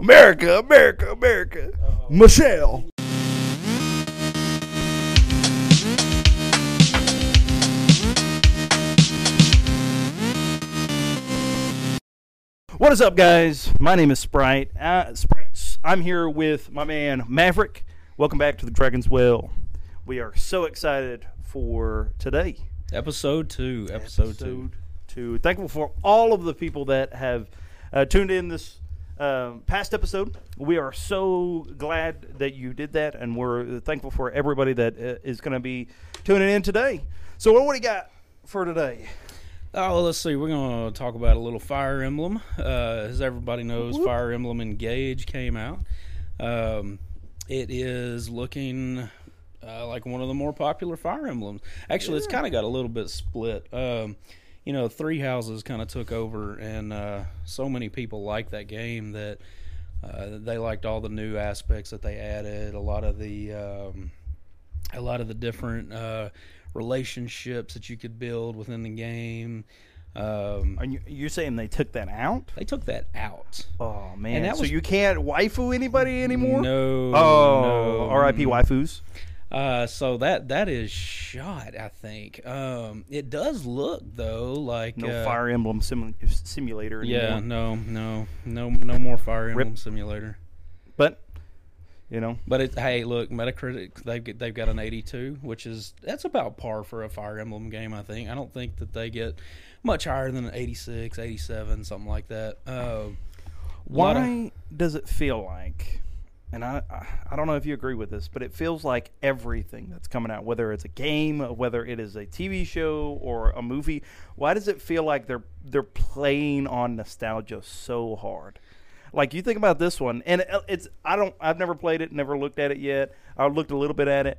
America, America, America. Michelle. What is up, guys? My name is Sprite. Sprites. I'm here with my man Maverick. Welcome back to the Dragon's Well. We are so excited for today. Episode two. Thankful for all of the people that have tuned in this past episode. We are so glad that you did that, and we're thankful for everybody that is going to be tuning in today. So what do we got for today? Oh, well, let's see. We're going to talk about a little Fire Emblem. As everybody knows, Fire Emblem Engage came out. It is looking like one of the more popular Fire Emblems. Actually, it's kind of got a little bit split. You know, Three Houses kind of took over, and so many people liked that game that they liked all the new aspects that they added. A lot of the different relationships that you could build within the game. Are you're saying they took that out? They took that out. Oh man! And that so you can't waifu anybody anymore? No. Oh, no. R.I.P. waifus. So that is shot, I think. It does look though like no Fire Emblem simulator anymore. Yeah, no more Fire Emblem simulator. But you know, but it, hey, look, Metacritic they've got an 82, which is that's about par for a Fire Emblem game. I think. I don't think that they get much higher than an 86, 87, something like that. Why does it feel like? And I don't know if you agree with this, but it feels like everything that's coming out, whether it's a game, whether it is a TV show or a movie, why does it feel like they're playing on nostalgia so hard? Like you think about this one, and I've never played it, never looked at it yet. I looked a little bit at it.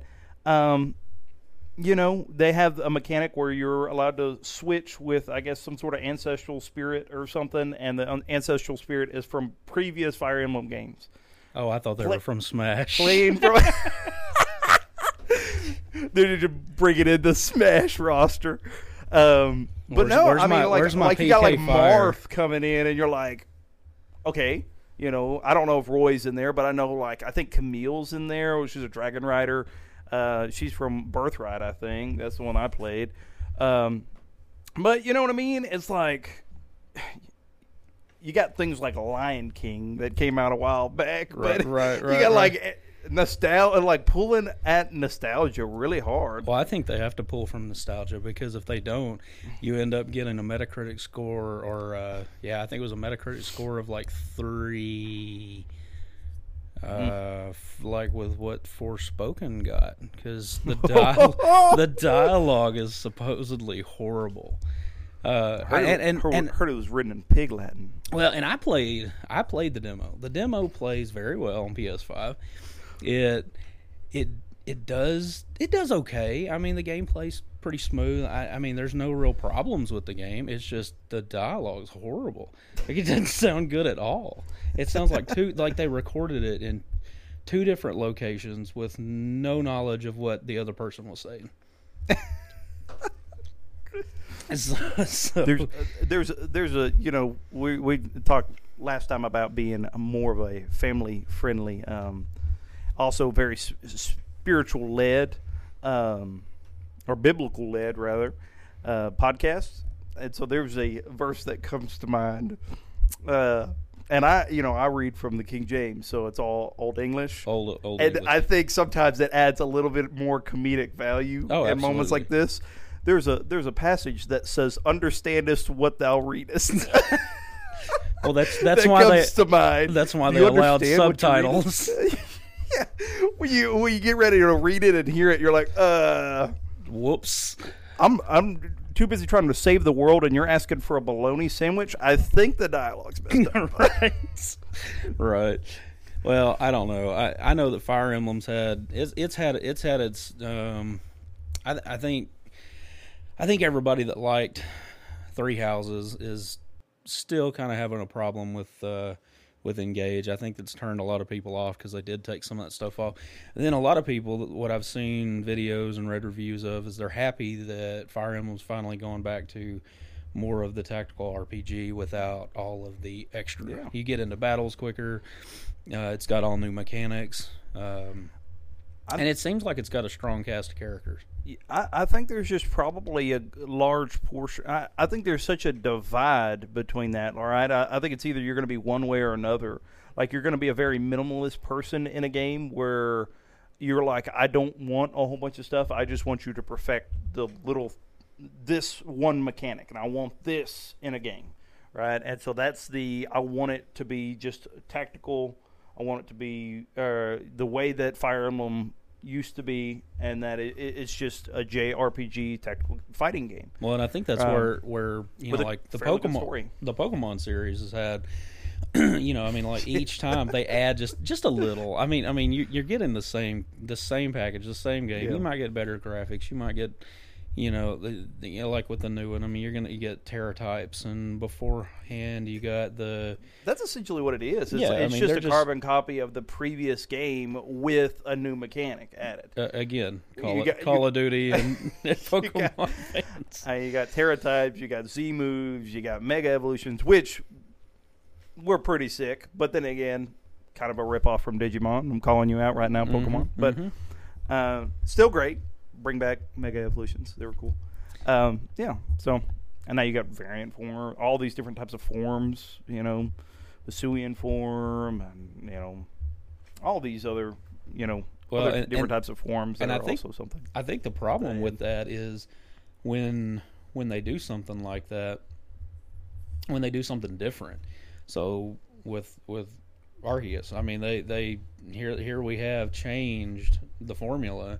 You know, they have a mechanic where you're allowed to switch with, I guess, some sort of ancestral spirit or something, and the ancestral spirit is from previous Fire Emblem games. Oh, I thought they were from Smash. They need to bring it into Smash roster. But where's my you got like Marth coming in, and you're like, okay, you know, I don't know if Roy's in there, but I know like I think Camille's in there. She's a Dragon Rider. She's from Birthright, I think. That's the one I played. But you know what I mean? It's like. You got things like Lion King that came out a while back. Right. You got like nostalgia, like pulling at nostalgia really hard. Well, I think they have to pull from nostalgia because if they don't, you end up getting a Metacritic score or, I think it was a Metacritic score of like 3, like with what Forspoken got because the dialogue is supposedly horrible. Heard it was written in Pig Latin. Well, and I played the demo. The demo plays very well on PS5. It does okay. I mean, the game plays pretty smooth. I mean, there's no real problems with the game. It's just the dialogue's horrible. Like it doesn't sound good at all. It sounds like like they recorded it in 2 different locations with no knowledge of what the other person was saying. So. There's a you know we talked last time about being more of a family friendly, also very spiritual led, or biblical led rather, podcast. And so there's a verse that comes to mind, and I read from the King James, so it's all Old English. Old English. I think sometimes that adds a little bit more comedic value in moments like this. There's a passage that says, "Understandest what thou readest." Well, that's that why comes they to mind. That's why they allowed subtitles. Yeah, when you get ready to read it and hear it, you're like, whoops. I'm too busy trying to save the world, and you're asking for a bologna sandwich. I think the dialogue's messed up. Right. Well, I don't know. I know that Fire Emblem's had it's had its I think everybody that liked Three Houses is still kind of having a problem with Engage. I think that's turned a lot of people off because they did take some of that stuff off. And then a lot of people, what I've seen videos and read reviews of, is they're happy that Fire Emblem's finally gone back to more of the tactical RPG without all of the extra. Yeah. You get into battles quicker. It's got all new mechanics. And it seems like it's got a strong cast of characters. I think there's just probably a large portion. I think there's such a divide between that, all right? I think it's either you're going to be one way or another. Like, you're going to be a very minimalist person in a game where you're like, I don't want a whole bunch of stuff. I just want you to perfect this one mechanic, and I want this in a game, right? And so that's I want it to be just tactical. I want it to be the way that Fire Emblem used to be, and that it's just a JRPG tactical fighting game. Well, and I think that's where you know, like the Pokemon series has had, you know, I mean, like each time they add just a little. I mean, you're getting the same package, the same game. Yeah. You might get better graphics. You might get, you know, like with the new one, I mean, you get Tera types, and beforehand you got the... That's essentially what it is. It's just a carbon copy of the previous game with a new mechanic added. Again, Call of Duty and Pokemon fans. You got Tera types, you got Z moves, you got Mega Evolutions, which were pretty sick, but then again, kind of a ripoff from Digimon. I'm calling you out right now, Pokemon. But still great. Bring back Mega Evolutions. They were cool. And now you got variant form, all these different types of forms, you know, Vesuvian form, and, you know, all these other, you know, different types of forms that are also something. I think the problem with that is when they do something like that, when they do something different. So with Arceus, I mean, they here we have changed the formula.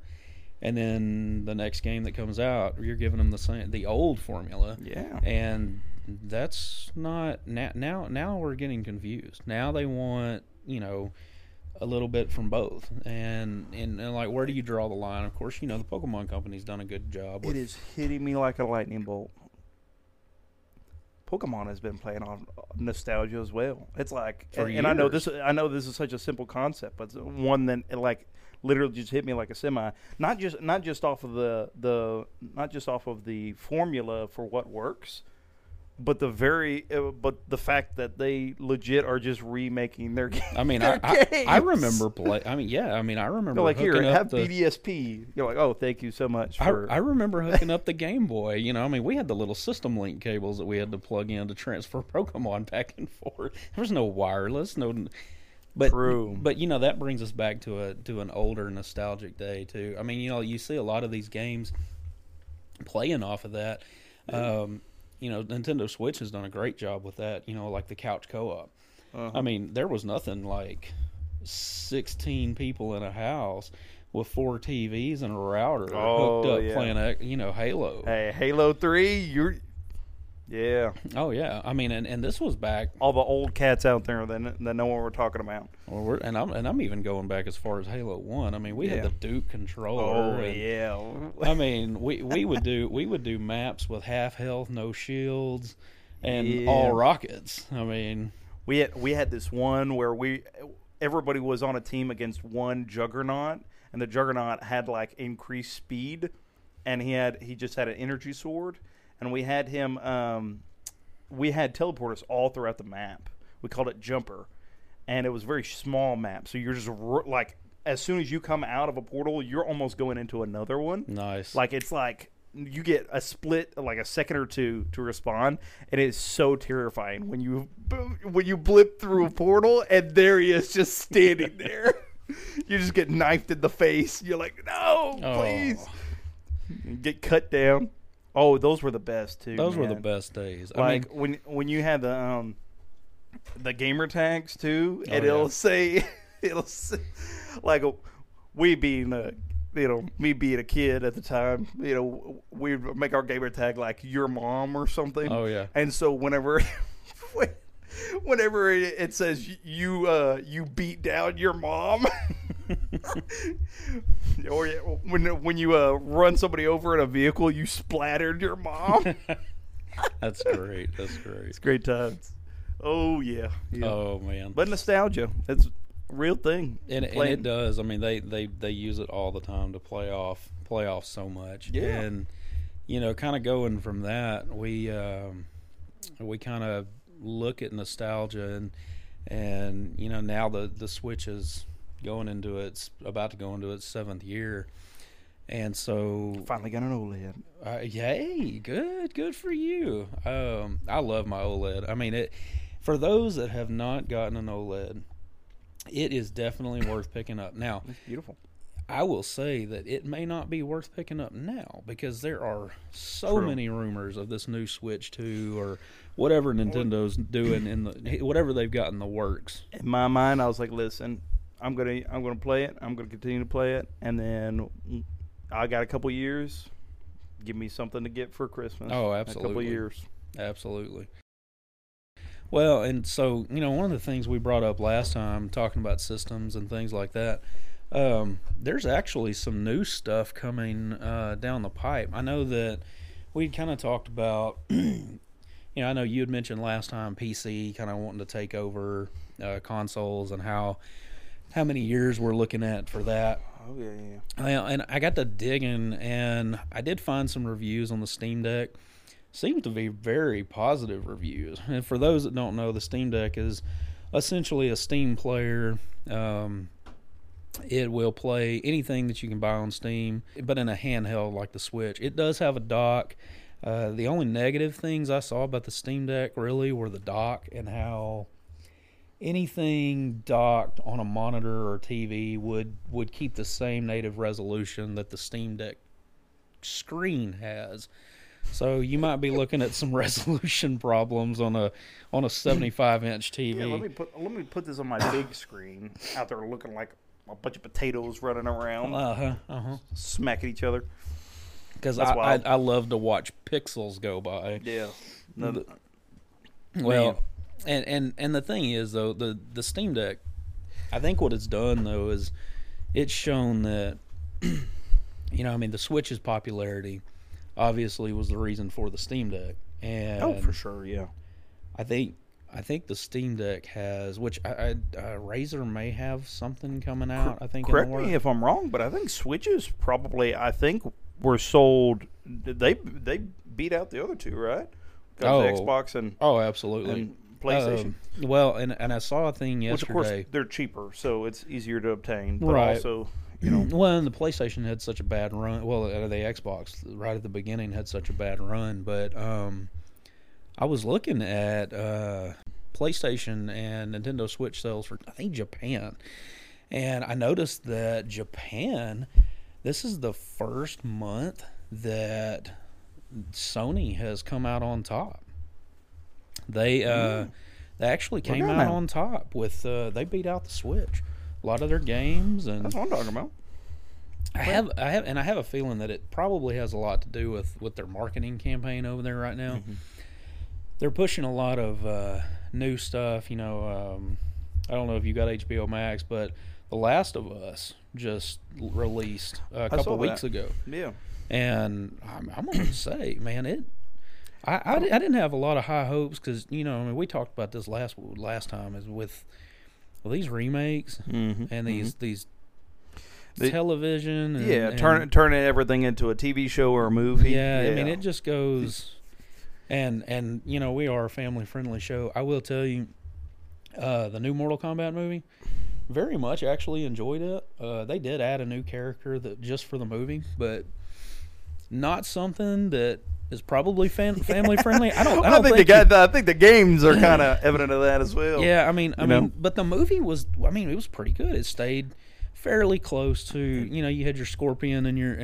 And then the next game that comes out, you're giving them the old formula. Yeah. And that's not... Now we're getting confused. Now they want, you know, a little bit from both. And like, where do you draw the line? Of course, you know, the Pokemon Company's done a good job. It is hitting me like a lightning bolt. Pokemon has been playing on nostalgia as well. It's like... And I know this is such a simple concept, but it's one that, like... literally just hit me like a semi. Not just off of the formula for what works, but the fact that they legit are just remaking their game. I mean, I remember play. I mean, yeah. I mean, I remember like here have BDSP. You're like, oh, thank you so much. I remember hooking up the Game Boy. You know, I mean, we had the little System Link cables that we had to plug in to transfer Pokemon back and forth. There was no wireless. No. But true. But you know, that brings us back to an older nostalgic day too. I mean, you know, you see a lot of these games playing off of that. Yeah. You know, Nintendo Switch has done a great job with that. You know, like the couch co-op. Uh-huh. I mean, there was nothing like 16 people in a house with 4 TVs and a router hooked up playing Halo. Hey, Halo 3, you're... Yeah. Oh, yeah. I mean, and this was back... All the old cats out there that know what we're talking about. Well, I'm even going back as far as Halo 1. I mean, we had the Duke controller. Oh, yeah. I mean, we would do maps with half health, no shields, and all rockets. I mean... We had this one where everybody was on a team against one Juggernaut, and the Juggernaut had, like, increased speed, and he just had an energy sword. And we had him, we had teleporters all throughout the map. We called it Jumper. And it was a very small map. So you're just, like, as soon as you come out of a portal, you're almost going into another one. Nice. Like, it's like you get a split, like a second or two to respond. And it's so terrifying when you blip through a portal and there he is just standing there. You just get knifed in the face. You're like, no, please. Get cut down. Oh, those were the best too. Those were the best days. Like, when you had the gamer tags too, and it'll say like we being me being a kid at the time, you know, we'd make our gamer tag like your mom or something. Oh yeah. And so whenever it says you beat down your mom. Or when you run somebody over in a vehicle, you splattered your mom. That's great. That's great. It's great times. Oh yeah. Oh man. But nostalgia, it's a real thing. And it does. I mean, they use it all the time to play off so much. Yeah. And you know, kind of going from that, we we kind of look at nostalgia, and you know, now the Switch is about to go into its seventh year, and so finally got an OLED. Yay! Good for you. I love my OLED. I mean, it. For those that have not gotten an OLED, it is definitely worth picking up. Now, it's beautiful. I will say that it may not be worth picking up now because there are so many rumors of this new Switch 2 or whatever Nintendo's doing in the whatever they've got in the works. In my mind, I was like, listen, I'm gonna play it. I'm gonna continue to play it, and then I got a couple years. Give me something to get for Christmas. Oh, absolutely. A couple years. Absolutely. Well, and so, you know, one of the things we brought up last time, talking about systems and things like that, there's actually some new stuff coming down the pipe. I know that we kind of talked about, I know you had mentioned last time PC kind of wanting to take over consoles and how many years we're looking at for that. Oh, yeah. And I got to digging, and I did find some reviews on the Steam Deck. Seems to be very positive reviews. And for those that don't know, the Steam Deck is essentially a Steam player. It will play anything that you can buy on Steam, but in a handheld like the Switch. It does have a dock. The only negative things I saw about the Steam Deck really were the dock and how anything docked on a monitor or TV would keep the same native resolution that the Steam Deck screen has. So you might be looking at some resolution problems on a 75-inch TV. Yeah, let me put this on my big screen out there looking like a bunch of potatoes running around, smacking each other. Because I love to watch pixels go by. Yeah. And the thing is though, the Steam Deck, I think what it's done though is it's shown that the Switch's popularity obviously was the reason for the Steam Deck. And oh, for sure, yeah. I think the Steam Deck has, which Razer may have something coming out, I think. Correct me if I'm wrong, but I think Switches probably, were sold. They beat out the other two, right? Xbox and... Oh, absolutely. And PlayStation. And I saw a thing yesterday. Which, of course, they're cheaper, so it's easier to obtain. But also... Well, and the PlayStation had such a bad run. Well, the Xbox right at the beginning had such a bad run. But I was looking at PlayStation and Nintendo Switch sales for, I think, Japan. And I noticed that Japan, this is the first month that Sony has come out on top. They actually came out on top with they beat out the Switch. A lot of their games, and that's what I'm talking about. I have a feeling that it probably has a lot to do with their marketing campaign over there right now. Mm-hmm. They're pushing a lot of new stuff. I don't know if you got HBO Max, but The Last of Us just released a couple weeks ago. Yeah, and I'm going to say, man, it. I didn't have a lot of high hopes because we talked about this last time is with. Well, these remakes and these television and, turning everything into a TV show or a movie. Yeah, I mean it just goes and we are a family friendly show. I will tell you, the new Mortal Kombat movie, very much actually enjoyed it. They did add a new character that just for the movie, but not something that is probably family friendly. I think the games are kind of evident of that as well. Yeah, but the movie was. I mean, it was pretty good. It stayed fairly close to. You had your Scorpion and your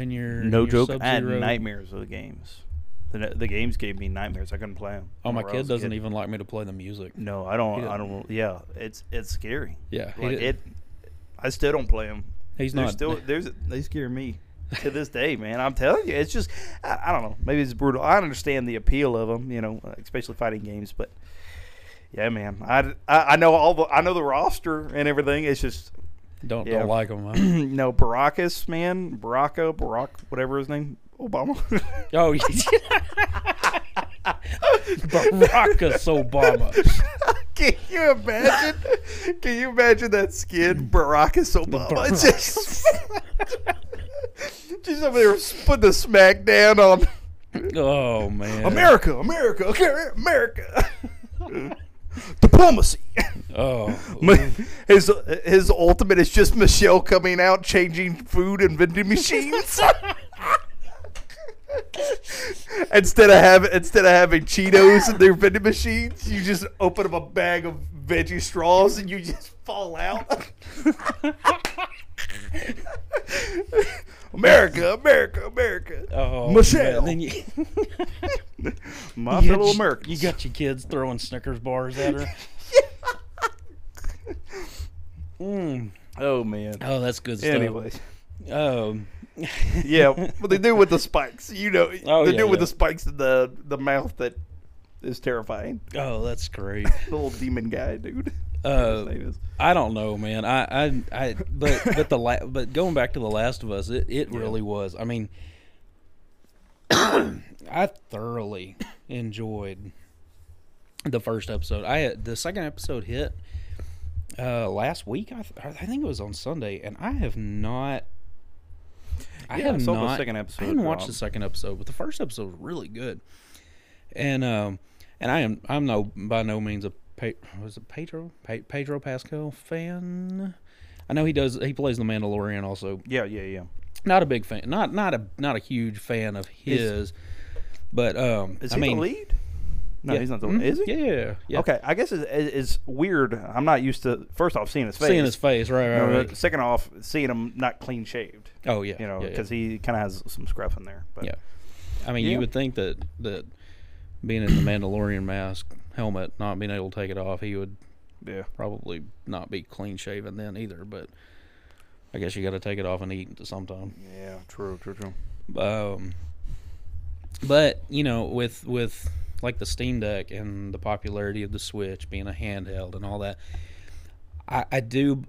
no joke. Sub-Zero. I had nightmares of the games. The games gave me nightmares. I couldn't play them. Oh, my kid doesn't even like me to play the music. No, I don't. I don't. Yeah, it's scary. Yeah, I still don't play them. He's not. They scare me. To this day, man, I'm telling you, it's just I don't know. Maybe it's brutal. I understand the appeal of them, especially fighting games. But yeah, man, I know the roster and everything. It's just don't like them. Huh? No, Baracus, man, Barack, whatever his name, Obama. Oh, Baracus Obama. Can you imagine that skin, Baracus Obama? Baracus. She's over there putting the smack down on Oh, man. America, America, okay, America. Diplomacy. Oh. His ultimate is just Michelle coming out, changing food and vending machines. Instead of having Cheetos in their vending machines, you just open up a bag of veggie straws and you just fall out. America, America, America. Oh, Michelle. Man, my fellow Americans. You got your kids throwing Snickers bars at her. Mm. Oh, man. Oh, that's good stuff. Anyways. Yeah, what they do with the spikes, you know, with the spikes in the mouth, that is terrifying. Oh, that's great. The little demon guy, dude. I don't know, man. But going back to The Last of Us, it really was. I mean, I thoroughly enjoyed the first episode. The second episode hit last week. I think it was on Sunday, and I have not. I haven't watched the second episode, but the first episode was really good. And I'm by no means Pedro Pascal fan. I know he plays the Mandalorian also. Yeah. Not a big fan. Not a huge fan of his. But is he the lead? No, yeah. He's not the lead. Is he? Yeah. Okay, I guess it's weird. I'm not used to, first off, seeing his face. Right. Second off, seeing him not clean shaved. Oh, yeah. You know, because he kind of has some scruff in there. But, yeah. I mean, you would think that being in the Mandalorian mask, helmet, not being able to take it off, he would probably not be clean shaven then either. But I guess you got to take it off and eat sometime. Yeah, true. But, you know, with like the Steam Deck and the popularity of the Switch being a handheld and all that, I do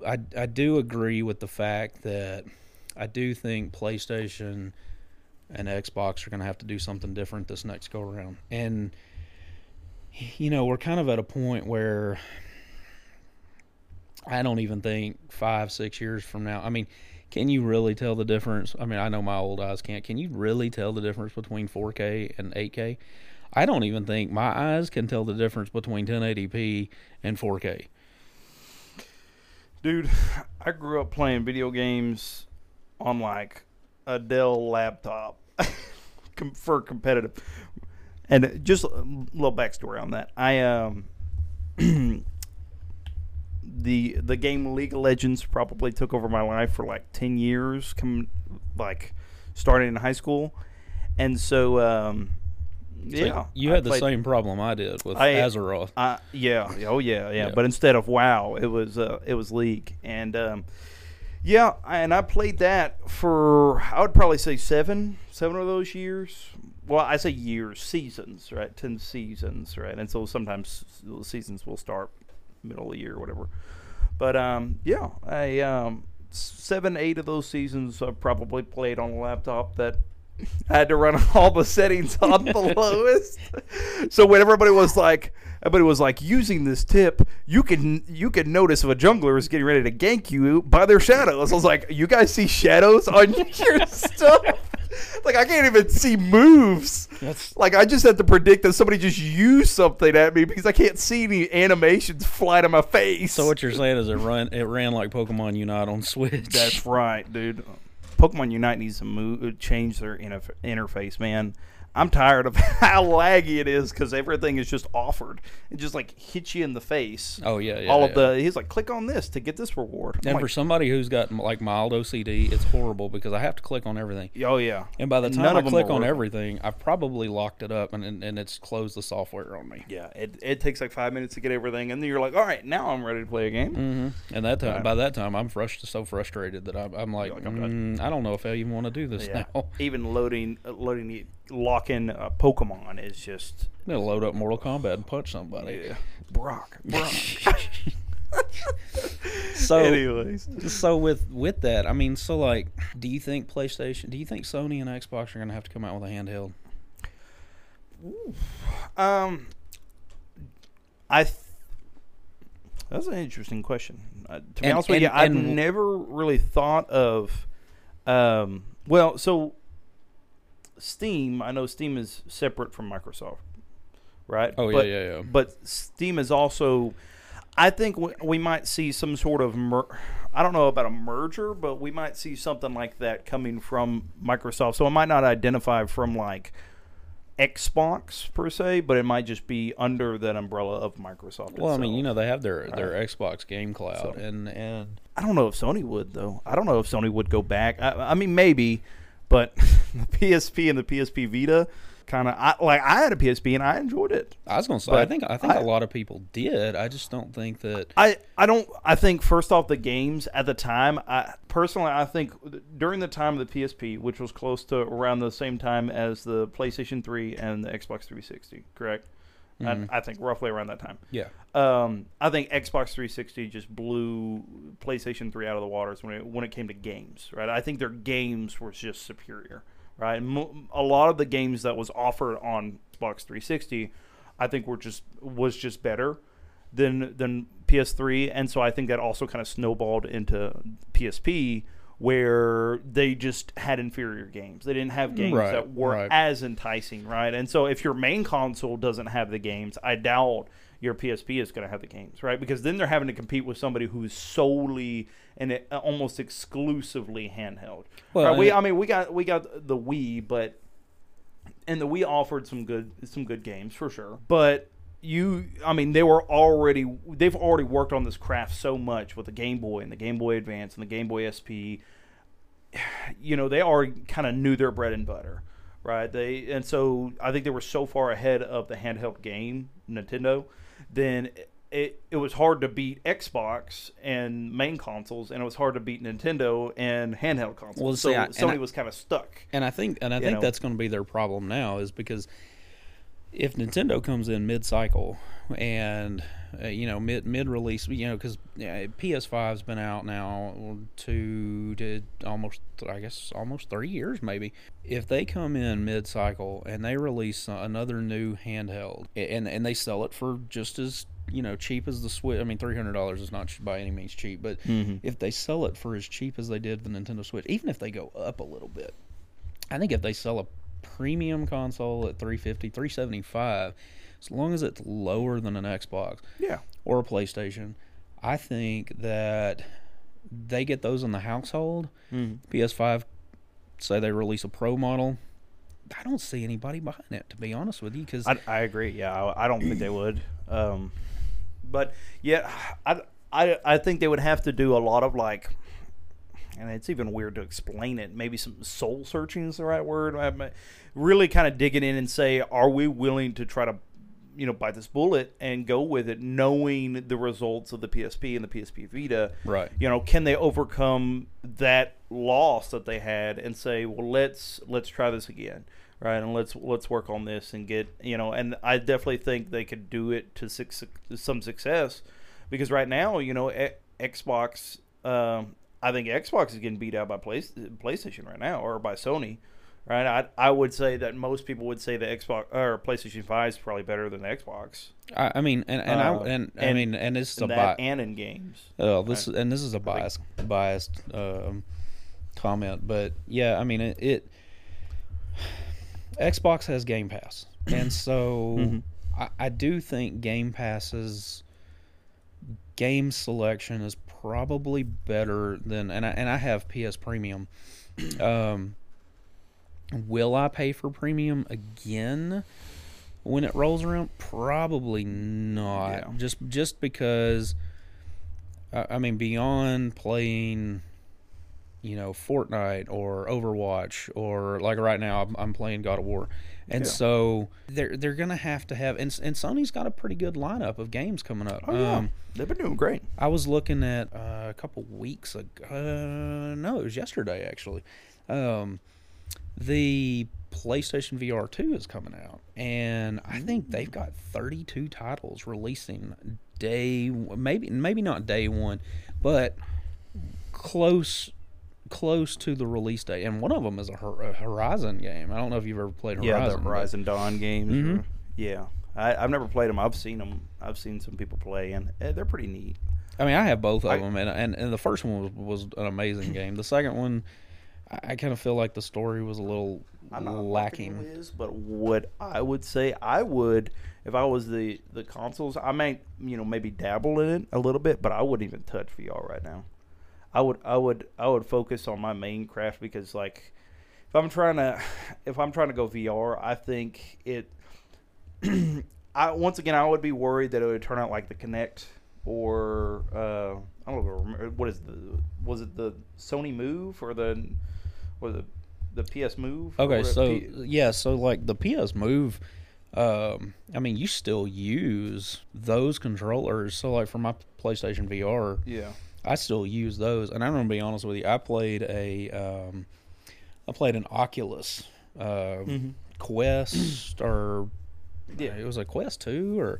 agree with the fact that I do think PlayStation and Xbox are going to have to do something different this next go around. And, you know, we're kind of at a point where I don't even think 5-6 years from now, I mean, can you really tell the difference? I mean, I know my old eyes can't. Can you really tell the difference between 4K and 8K? I don't even think my eyes can tell the difference between 1080p and 4K. Dude, I grew up playing video games on like a Dell laptop for competitive. And just a little backstory on that. I the game League of Legends probably took over my life for like 10 years, like starting in high school. And so I had the same problem I did with Azeroth. Yeah. But instead of WoW, it was League, and I played that for, I would probably say seven of those years. Well, I say years, seasons, right? 10 seasons, right? And so sometimes seasons will start middle of the year or whatever. But 7-8 of those seasons I probably played on a laptop that I had to run all the settings on the lowest. So when everybody was like, using this tip, you can notice if a jungler is getting ready to gank you by their shadows. I was like, you guys see shadows on your stuff? Like, I can't even see moves. Like, I just have to predict that somebody just used something at me because I can't see any animations fly to my face. So what you're saying is it ran like Pokemon Unite on Switch. That's right, dude. Pokemon Unite needs to change their interface, man. I'm tired of how laggy it is because everything is just offered. It just, like, hits you in the face. Oh, yeah. He's like, click on this to get this reward. And for somebody who's got, like, mild OCD, it's horrible because I have to click on everything. Oh, yeah. And by the time I click on everything, I've probably locked it up, and it's closed the software on me. Yeah, it takes, like, 5 minutes to get everything, and then you're like, all right, now I'm ready to play a game. Mm-hmm. And by that time, I'm so frustrated that I'm like, I don't know if I even want to do this now. Even loading it. Locking Pokemon is just... I'm going to load up Mortal Kombat and punch somebody. Yeah. Brock. So, anyways. So with that, I mean, so like, do you think Sony and Xbox are going to have to come out with a handheld? That's an interesting question. To be honest with you, I've never really thought of... Steam, I know Steam is separate from Microsoft, right? Oh, but, yeah. But Steam is also, I think we might see some sort of, I don't know about a merger, but we might see something like that coming from Microsoft. So it might not identify from like Xbox per se, but it might just be under that umbrella of Microsoft itself. Well, I mean, you know, they have their Xbox Game Cloud. So, and I don't know if Sony would, though. I don't know if Sony would go back. I mean, maybe, but the PSP and the PSP Vita kind of, I had a PSP and I enjoyed it. I was going to say, but I think a lot of people did. I just don't think that. I think, first off, the games at the time, I think during the time of the PSP, which was close to around the same time as the PlayStation 3 and the Xbox 360, correct? Mm-hmm. I think roughly around that time. Yeah. I think Xbox 360 just blew PlayStation 3 out of the waters when it came to games, right? I think their games were just superior, right? A lot of the games that was offered on Xbox 360, I think was just better than PS3, and so I think that also kind of snowballed into PSP, where they just had inferior games. They didn't have games that were as enticing, right? And so if your main console doesn't have the games, I doubt your PSP is going to have the games, right? Because then they're having to compete with somebody who's solely and almost exclusively handheld. Well, right? We got the Wii, and the Wii offered some good games for sure, but they've already worked on this craft so much with the Game Boy and the Game Boy Advance and the Game Boy SP. You know, they already kind of knew their bread and butter, right? So I think they were so far ahead of the handheld game, Nintendo, then it was hard to beat Xbox and main consoles, and it was hard to beat Nintendo and handheld consoles. Well, so Sony was kind of stuck. And I think that's going to be their problem now, is because if Nintendo comes in mid-cycle and, mid-release, because PS5's been out now 2 to almost 3 years maybe. If they come in mid-cycle and they release another new handheld and they sell it for just as, cheap as the Switch. I mean, $300 is not by any means cheap, but if they sell it for as cheap as they did the Nintendo Switch, even if they go up a little bit, I think if they sell a premium console at $350, $375, as long as it's lower than an Xbox or a PlayStation, I think that they get those in the household. PS5, say they release a pro model, I don't see anybody buying it, to be honest with you, because I agree. I don't think they would, but I think they would have to do a lot of like, and it's even weird to explain it, maybe some soul searching is the right word. I'm really kind of digging in and say, are we willing to try to, bite this bullet and go with it, knowing the results of the PSP and the PSP Vita? Right. Can they overcome that loss that they had and say, well, let's try this again, right? And let's work on this and get, And I definitely think they could do it to some success, because right now, Xbox. I think Xbox is getting beat out by PlayStation right now, or by Sony, right? I would say that most people would say the Xbox or PlayStation 5 is probably better than the Xbox. In games. This is a biased comment, but it Xbox has Game Pass, and so I do think Game Pass's game selection is probably better than, and I have PS Premium. Will I pay for Premium again when it rolls around? Probably not. Yeah. Just because, beyond playing, Fortnite or Overwatch, or like right now I'm playing God of War, and so they're gonna have to have, and Sony's got a pretty good lineup of games coming up. They've been doing great. I was looking at a couple weeks ago. No, it was yesterday actually. The PlayStation VR 2 is coming out, and I think they've got 32 titles releasing day, maybe not day one, but close to the release date, and one of them is a Horizon game. I don't know if you've ever played Horizon. Yeah, the Horizon Dawn games. Mm-hmm. I've never played them. I've seen them. I've seen some people play, and they're pretty neat. I mean, I have both of them, and the first one was an amazing game. The second one, I kind of feel like the story was a little lacking. It is, but what I would say, I would, if I was the consoles, I might, maybe dabble in it a little bit, but I wouldn't even touch VR right now. I would focus on my main craft, because like if I'm trying to go VR, I think it I would be worried that it would turn out like the Kinect or I don't remember, was it the Sony Move or the PS Move? Okay, so so like the PS Move, I mean, you still use those controllers. So like for my PlayStation VR, yeah, I still use those. And I'm gonna be honest with you, I played an Oculus Quest or it was a Quest 2 or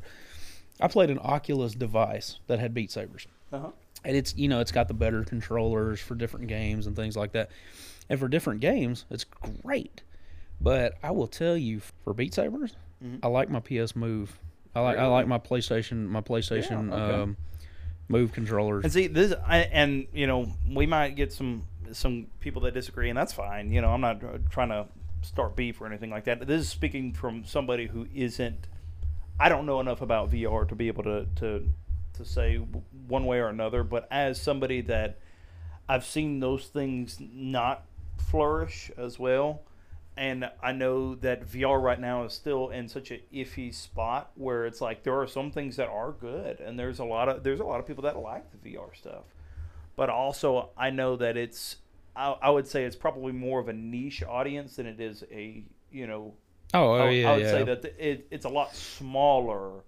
I played an Oculus device that had Beat Sabers. Uh-huh. And it's, it's got the better controllers for different games and things like that. And for different games, it's great. But I will tell you, for Beat Sabers, I like my PS Move. I like my PlayStation Move controllers. And see this, we might get some people that disagree, and that's fine. I'm not trying to start beef or anything like that. This is speaking from somebody who isn't. I don't know enough about VR to be able to say one way or another, but as somebody that I've seen those things not flourish as well, and I know that VR right now is still in such an iffy spot where it's like there are some things that are good, and there's a lot of people that like the VR stuff, but also I know that I would say it's probably more of a niche audience than it is a I would say that it's a lot smaller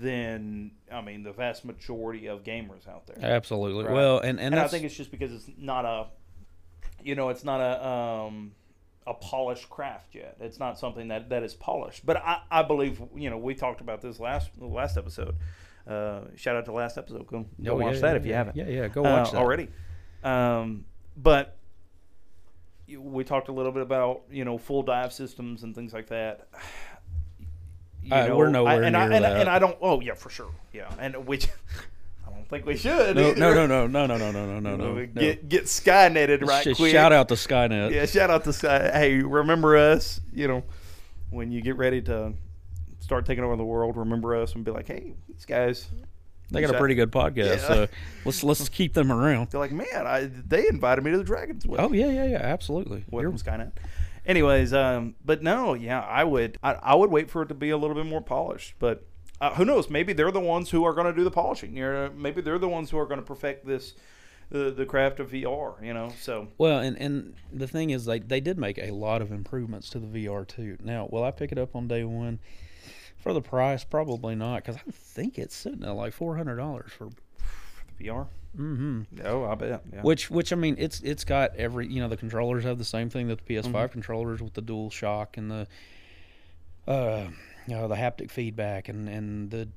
than, the vast majority of gamers out there. Absolutely. Right? Well, and I think it's just because it's not a polished craft yet. It's not something that is polished. But I believe, we talked about this last episode. Shout out to last episode. Go watch that if you haven't. Yeah, go watch that. Already. But we talked a little bit about, full dive systems and things like that. We're nowhere near that. And I don't... Oh, yeah, for sure. Yeah, and which... I don't think we should. No. Get Skyneted right quick. Shout out to Skynet. Yeah, shout out to Skynet. Hey, remember us, when you get ready to start taking over the world, remember us and be like, hey, these guys... They got a pretty good podcast, so let's just keep them around. They're like, man, they invited me to the Dragon's Way. Oh, yeah, absolutely. Welcome, Skynet. Anyways, but no, yeah, I would wait for it to be a little bit more polished. But who knows? Maybe they're the ones who are going to do the polishing. Maybe they're the ones who are going to perfect this the craft of VR. So well, and the thing is, they did make a lot of improvements to the VR too. Now, will I pick it up on day one? For the price, probably not, because I think it's sitting at like $400 for the VR. Mm-hmm. Oh, I bet. Yeah. Which I mean, it's got every the controllers have the same thing that the PS5 controllers, with the dual shock and the the haptic feedback and the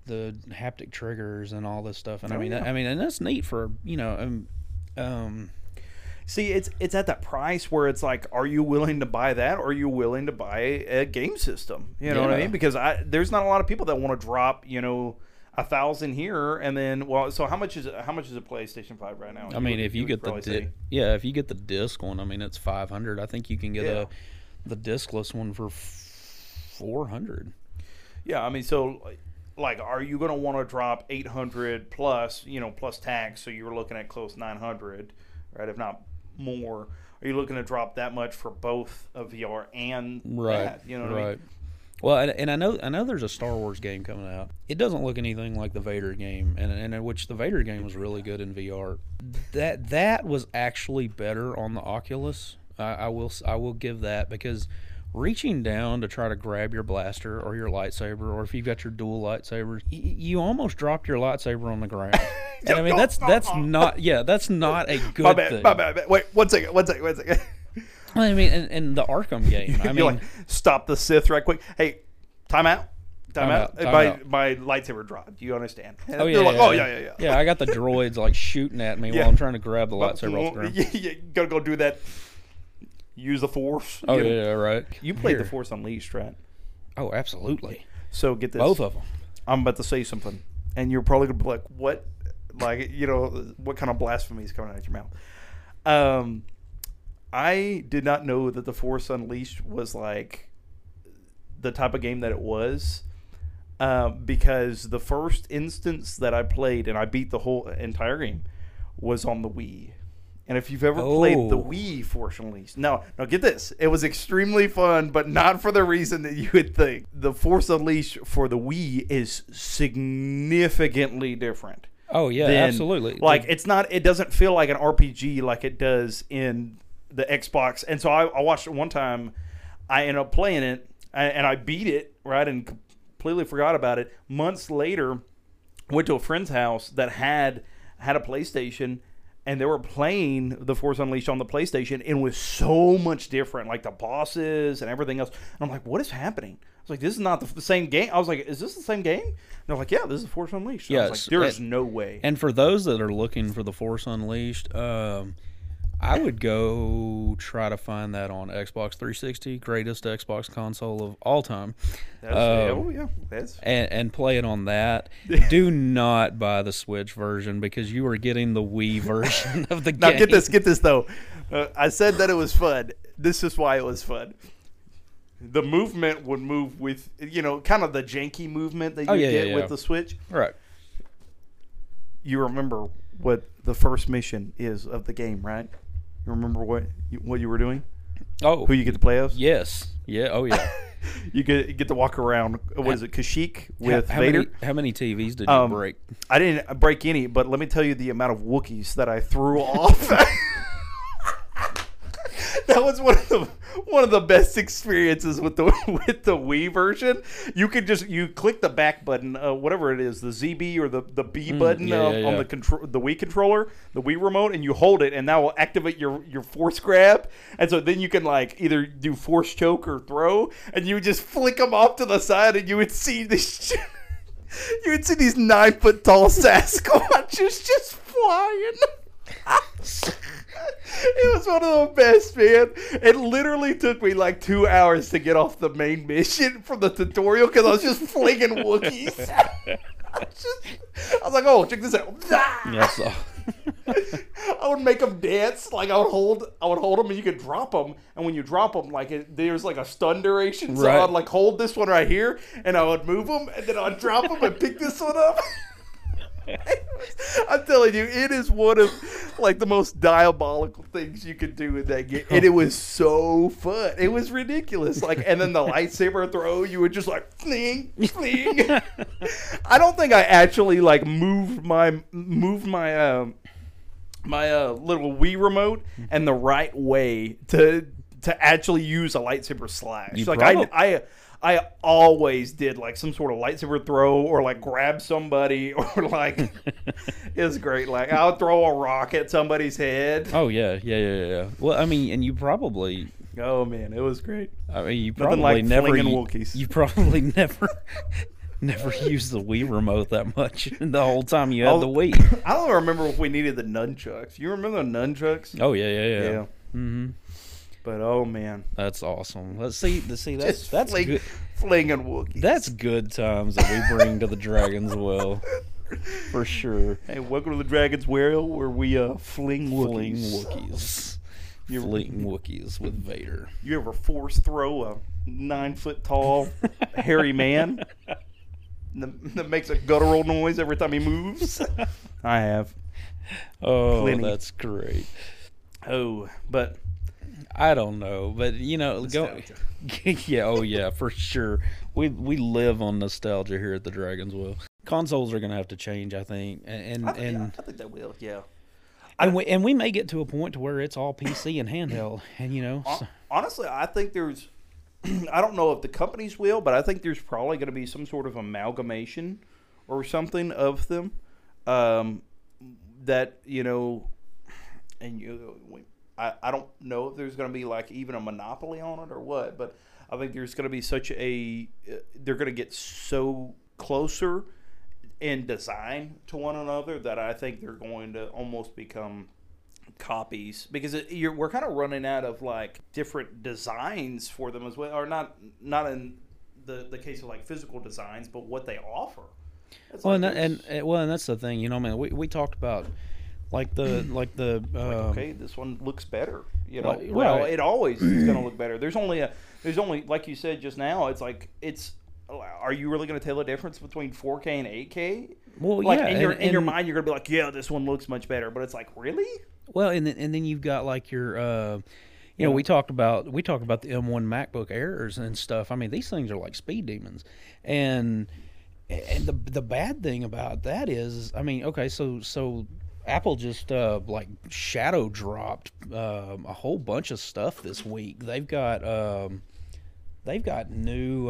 haptic triggers and all this stuff. And and that's neat for See, it's at that price where it's like, are you willing to buy that, or are you willing to buy a game system? You know what I mean? Because there's not a lot of people that want to drop, $1,000 here and then. Well, so how much is a PlayStation 5 right now? I mean, if you get if you get the disc one, it's $500. I think you can get the discless one for $400. Yeah, so. Like, are you going to want to drop $800 plus, plus tax? So you're looking at close $900, right? If not more. Are you looking to drop that much for both a VR and that? You know what I mean? Well, and I know there's a Star Wars game coming out. It doesn't look anything like the Vader game, and in which the Vader game was really good in VR. That was actually better on the Oculus. I will give that, because reaching down to try to grab your blaster or your lightsaber, or if you've got your dual lightsabers, you almost dropped your lightsaber on the ground. And that's not a good thing. My bad. Wait, one second. And the Arkham game. You're like, stop the Sith right quick. Hey, time out. My lightsaber dropped. Do you understand? And yeah. Yeah, I got the droids like shooting at me while I'm trying to grab the lightsaber off the ground. Yeah, gotta go do that. Use the Force. Oh, right. You played The Force Unleashed, right? Oh, absolutely. So get this. Both of them. I'm about to say something, and you're probably going to be like, what? Like, what kind of blasphemy is coming out of your mouth? I did not know that the Force Unleashed was like the type of game that it was, because the first instance that I played and I beat the whole entire game was on the Wii. And if you've ever played the Wii Force Unleashed, now get this. It was extremely fun, but not for the reason that you would think. The Force Unleashed for the Wii is significantly different. Oh yeah, absolutely. Like it's not. It doesn't feel like an RPG like it does in the Xbox. And so I watched it one time. I ended up playing it and I beat it right and completely forgot about it. Months later, went to a friend's house that had a PlayStation. And they were playing The Force Unleashed on the PlayStation, and was so much different, like the bosses and everything else. And I'm like, what is happening? I was like, this is not the same game. I was like, is this the same game? And they're like, yeah, this is Force Unleashed. Yes. I was like, there's no way. And for those that are looking for The Force Unleashed, I would go try to find that on Xbox 360, greatest Xbox console of all time. And play it on that. Do not buy the Switch version because you are getting the Wii version of the game. Now get this though. I said that it was fun. This is why it was fun. The movement would move with, kind of the janky movement that you with the Switch. Right. You remember what the first mission is of the game, right? You remember what you were doing? Oh. Who you get to play as? Yes. Yeah. Oh, yeah. You get to walk around, Kashyyyk with Vader. How many TVs did you break? I didn't break any, but let me tell you the amount of Wookiees that I threw off. That was one of the best experiences with the Wii version. You could you click the back button, whatever it is, the ZB or the B button on the Wii controller, the Wii remote, and you hold it, and that will activate your force grab. And so then you can like either do force choke or throw, and you would just flick them off to the side, and you would see this. You would see these 9-foot tall Sasquatches just flying. It was one of the best, man. It literally took me like 2 hours to get off the main mission from the tutorial because I was just flinging Wookiees. I was like, oh, check this out. Yes, I would make them dance. Like I would hold them, and you could drop them. And when you drop them, like there's like a stun duration. So I'd like hold this one right here, and I would move them, and then I'd drop them and pick this one up. I'm telling you, it is one of like the most diabolical things you could do in that game, and it was so fun. It was ridiculous. Like, and then the lightsaber throw, you would just like fling, fling. I don't think I actually like moved my my little Wii remote and the right way to actually use a lightsaber slash. You like I always did like some sort of lightsaber throw or like grab somebody or like it's great. Like I'll throw a rock at somebody's head. Oh yeah. Well, I mean, and you probably. Oh man, it was great. I mean, you probably like never. You probably never used the Wii remote that much the whole time you had the Wii. I don't remember if we needed the nunchucks. You remember the nunchucks? Oh yeah. Mm-hmm. But oh man, that's awesome. Let's see that's good. Flinging Wookiees. That's good times that we bring to the Dragon's Well, for sure. Hey, welcome to the Dragon's Well, where we fling Wookiees. Fling Wookiees with Vader. You ever force throw a 9-foot tall hairy man that makes a guttural noise every time he moves? I have. Oh, that's great. Oh, but. I don't know, but for sure. We live on nostalgia here at the Dragon's Well. Consoles are going to have to change, I think, and I think they will. Yeah, and we may get to a point to where it's all PC and handheld, and Honestly, I think there's. I don't know if the companies will, but I think there's probably going to be some sort of amalgamation or something of them. I don't know if there's going to be like even a monopoly on it or what, but I think there's going to be they're going to get so closer in design to one another that I think they're going to almost become copies because we're kind of running out of like different designs for them as well, or not in the case of like physical designs, but what they offer. That's that's the thing, we talked about Okay, this one looks better. You know, well, it always is going to look better. There's only like you said just now. Are you really going to tell the difference between 4K and 8K? Well, in your mind, you're going to be like, yeah, this one looks much better, but it's like, really? Well, and then you've got like your, we talked about the M1 MacBook Airs and stuff. I mean, these things are like speed demons, and the bad thing about that is, I mean, okay, so Apple just like shadow dropped a whole bunch of stuff this week. They've got new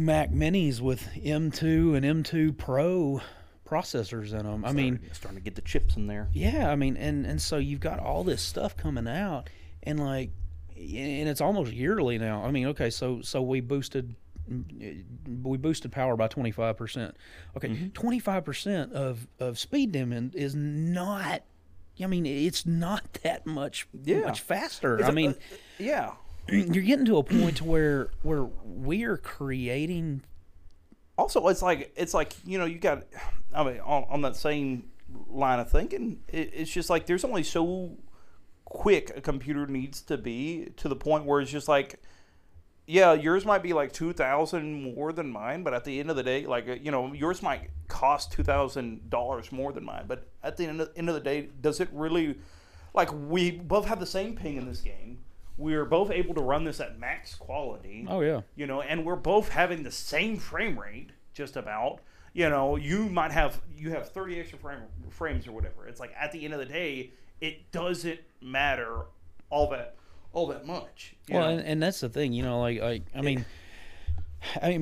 Mac Minis with M2 and M2 Pro processors in them. Starting to get the chips in there. Yeah, I mean, and so you've got all this stuff coming out, and like, and it's almost yearly now. I mean, okay, so we boosted power by 25%. Okay, 25% of speed dimming is not. I mean, it's not that much faster. You're getting to a point where we are creating. Also, it's like you got. I mean, on that same line of thinking, it's just like there's only so quick a computer needs to be to the point where it's just like, yeah, yours might be like 2,000 more than mine, but at the end of the day, like yours might cost $2,000 more than mine, but at the end of the day, does it really? Like, we both have the same ping in this game. We're both able to run this at max quality. Oh, yeah. And we're both having the same frame rate, just about. You might have 30 extra frames or whatever. It's like, at the end of the day, it doesn't matter all that much. Well, and that's the thing, I mean,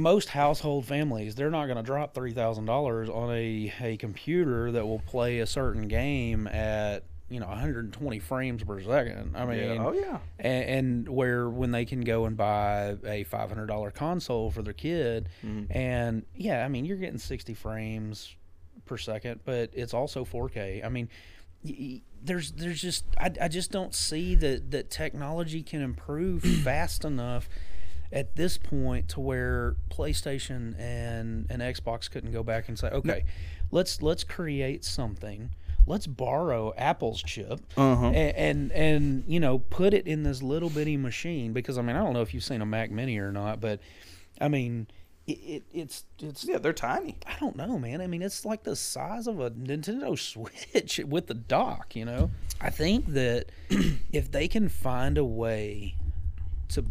most household families, they're not going to drop $3,000 on a computer that will play a certain game at 120 frames per second. I mean, yeah. Oh, yeah. And where when they can go and buy a $500 console for their kid, and yeah, I mean, you're getting 60 frames per second, but it's also 4K. I mean, there's just I just don't see that technology can improve fast enough at this point to where PlayStation and Xbox couldn't go back and say, okay, let's create something. Let's borrow Apple's chip and put it in this little bitty machine, because I mean, I don't know if you've seen a Mac Mini or not, but I mean it's they're tiny. I don't know, man. I mean, it's like the size of a Nintendo Switch with the dock. I think that if they can find a way to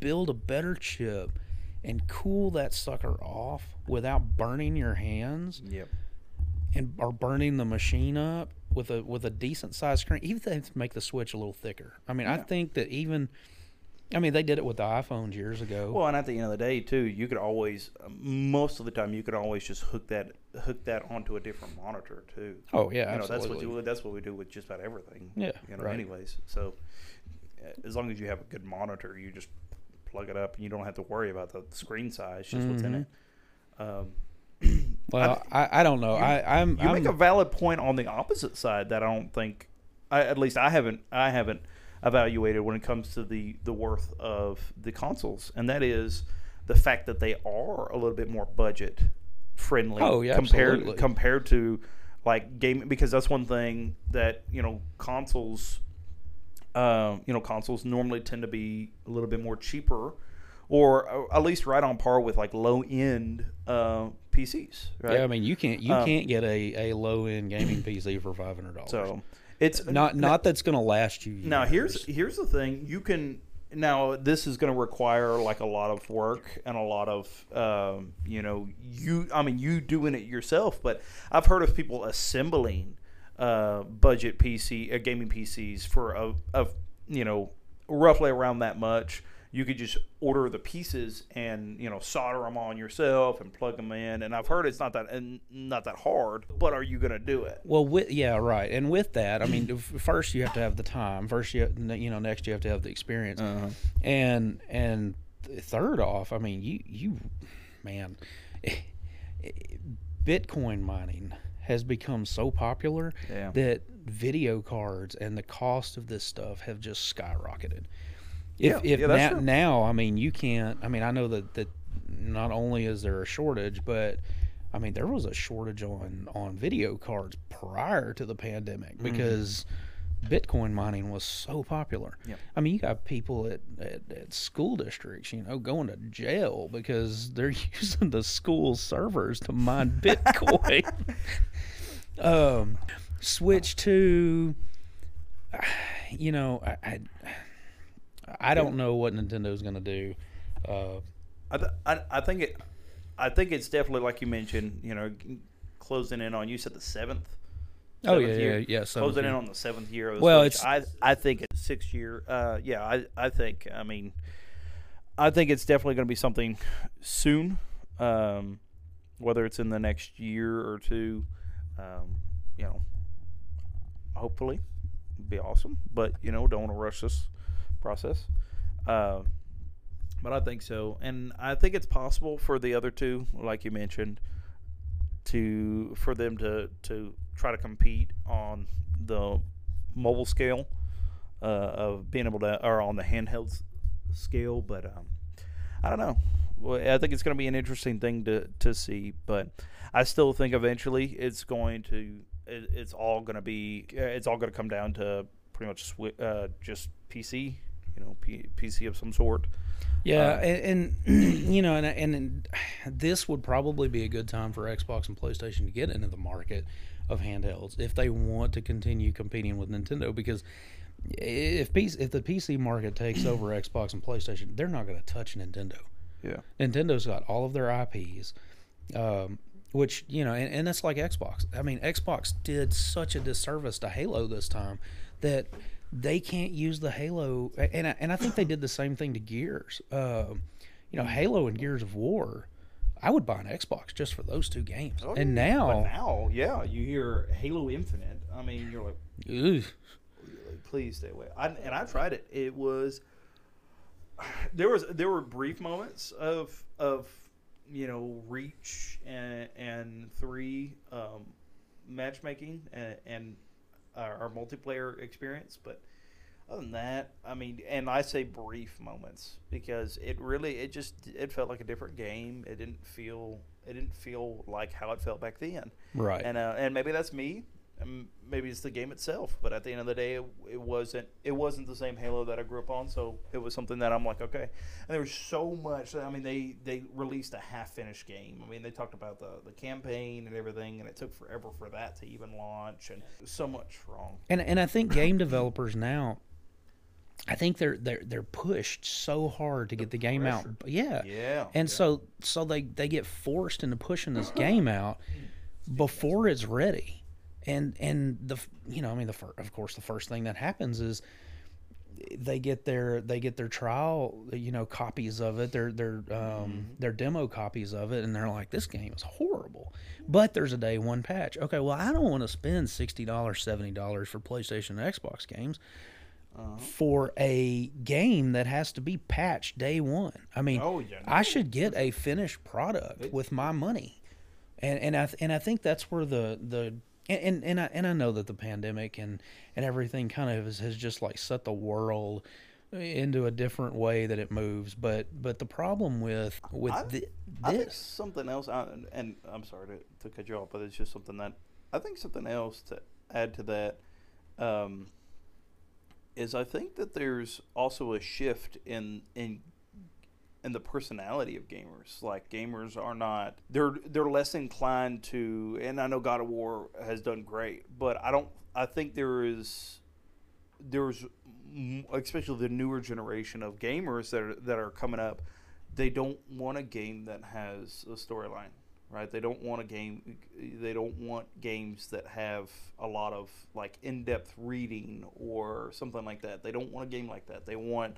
build a better chip and cool that sucker off without burning your hands. Yep. And are burning the machine up with a decent size screen, even if they have to make the Switch a little thicker. I mean, yeah. I think that they did it with the iPhones years ago. Well, and at the end of the day, too, you could always, most of the time, you could always just hook that onto a different monitor too. Oh yeah, absolutely. That's what we do with just about everything. Yeah, right. Anyways, so as long as you have a good monitor, you just plug it up, and you don't have to worry about the screen size, just what's in it. Well, I don't know. You make a valid point on the opposite side that I don't think, at least I haven't evaluated when it comes to the worth of the consoles, and that is the fact that they are a little bit more budget friendly. Oh, yeah, compared to like gaming, because that's one thing that consoles normally tend to be a little bit more cheaper. Or at least right on par with like low-end PCs, right? Yeah, I mean, you can't get a low-end gaming PC for $500. So it's not that's going to last you years. Now here's the thing: this is going to require like a lot of work and a lot of you doing it yourself. But I've heard of people assembling budget PC gaming PCs for roughly around that much. You could just order the pieces and solder them on yourself and plug them in. And I've heard it's not that hard, but are you going to do it? Well, right. And with that, I mean, first you have to have the time. First, next you have to have the experience. Uh-huh. And third off, I mean, man, Bitcoin mining has become so popular that video cards and the cost of this stuff have just skyrocketed. Now, I mean, you can't. I mean, I know that not only is there a shortage, but I mean, there was a shortage on video cards prior to the pandemic because Bitcoin mining was so popular. Yep. I mean, you got people at school districts, you know, going to jail because they're using the school servers to mine Bitcoin. Switch to, you know, I don't know what Nintendo's going to do. I think it's definitely, like you mentioned, you know, closing in on, you said the 7th. Oh, yeah. Closing in on the 7th year of the Switch. It's I think it's 6th year. I think it's definitely going to be something soon, whether it's in the next year or two, you know, hopefully. It'd be awesome. But, you know, don't want to rush this process. But I think so. And I think it's possible for the other two, like you mentioned, for them to try to compete on the mobile scale of being able to, or on the handheld scale, but I don't know. Well, I think it's going to be an interesting thing to see, but I still think eventually it's all going to come down to pretty much just PC, you know, PC of some sort. Yeah, and you know, and this would probably be a good time for Xbox and PlayStation to get into the market of handhelds if they want to continue competing with Nintendo, because if the PC market takes over Xbox and PlayStation, they're not going to touch Nintendo. Yeah, Nintendo's got all of their IPs, which, you know, and that's like Xbox. I mean, Xbox did such a disservice to Halo this time that they can't use the Halo, and I think they did the same thing to Gears. You know, Halo and Gears of War, I would buy an Xbox just for those two games. Oh, and now, yeah, you hear Halo Infinite. I mean, you're like, ugh. Please stay away. I tried it. It was there were brief moments of you know, Reach and 3 matchmaking and our multiplayer experience, but other than that, I mean, and I say brief moments because it felt like a different game. It didn't feel like how it felt back then. Right. And maybe that's me. Maybe it's the game itself. But at the end of the day, it wasn't the same Halo that I grew up on. So it was something that I'm like, okay. And there was so much. I mean, they released a half finished game. I mean, they talked about the campaign and everything, and it took forever for that to even launch, and so much wrong. And I think game developers now, I think they're pushed so hard to get the game out. Yeah. Yeah. And so they get forced into pushing this game out before it's ready. And the, you know, I mean, of course, the first thing that happens is they get their trial, you know, copies of it, their demo copies of it, and they're like, this game is horrible, but there's a day one patch. Okay, well, I don't want to spend $60, $70 for PlayStation and Xbox games for a game that has to be patched day one. I mean, I should get a finished product with my money, and I think that's where the And I know that the pandemic and everything kind of has just like set the world into a different way that it moves. But the problem with this something else, and I'm sorry to cut you off, but it's just something that I think something else to add to that is I think that there's also a shift in the personality of gamers. Like, gamers are not, they're less inclined to, and I know God of War has done great, but I think there's especially the newer generation of gamers that are coming up, they don't want a game that has a storyline, right? They don't want games that have a lot of like in-depth reading or something like that. They don't want a game like that. They want,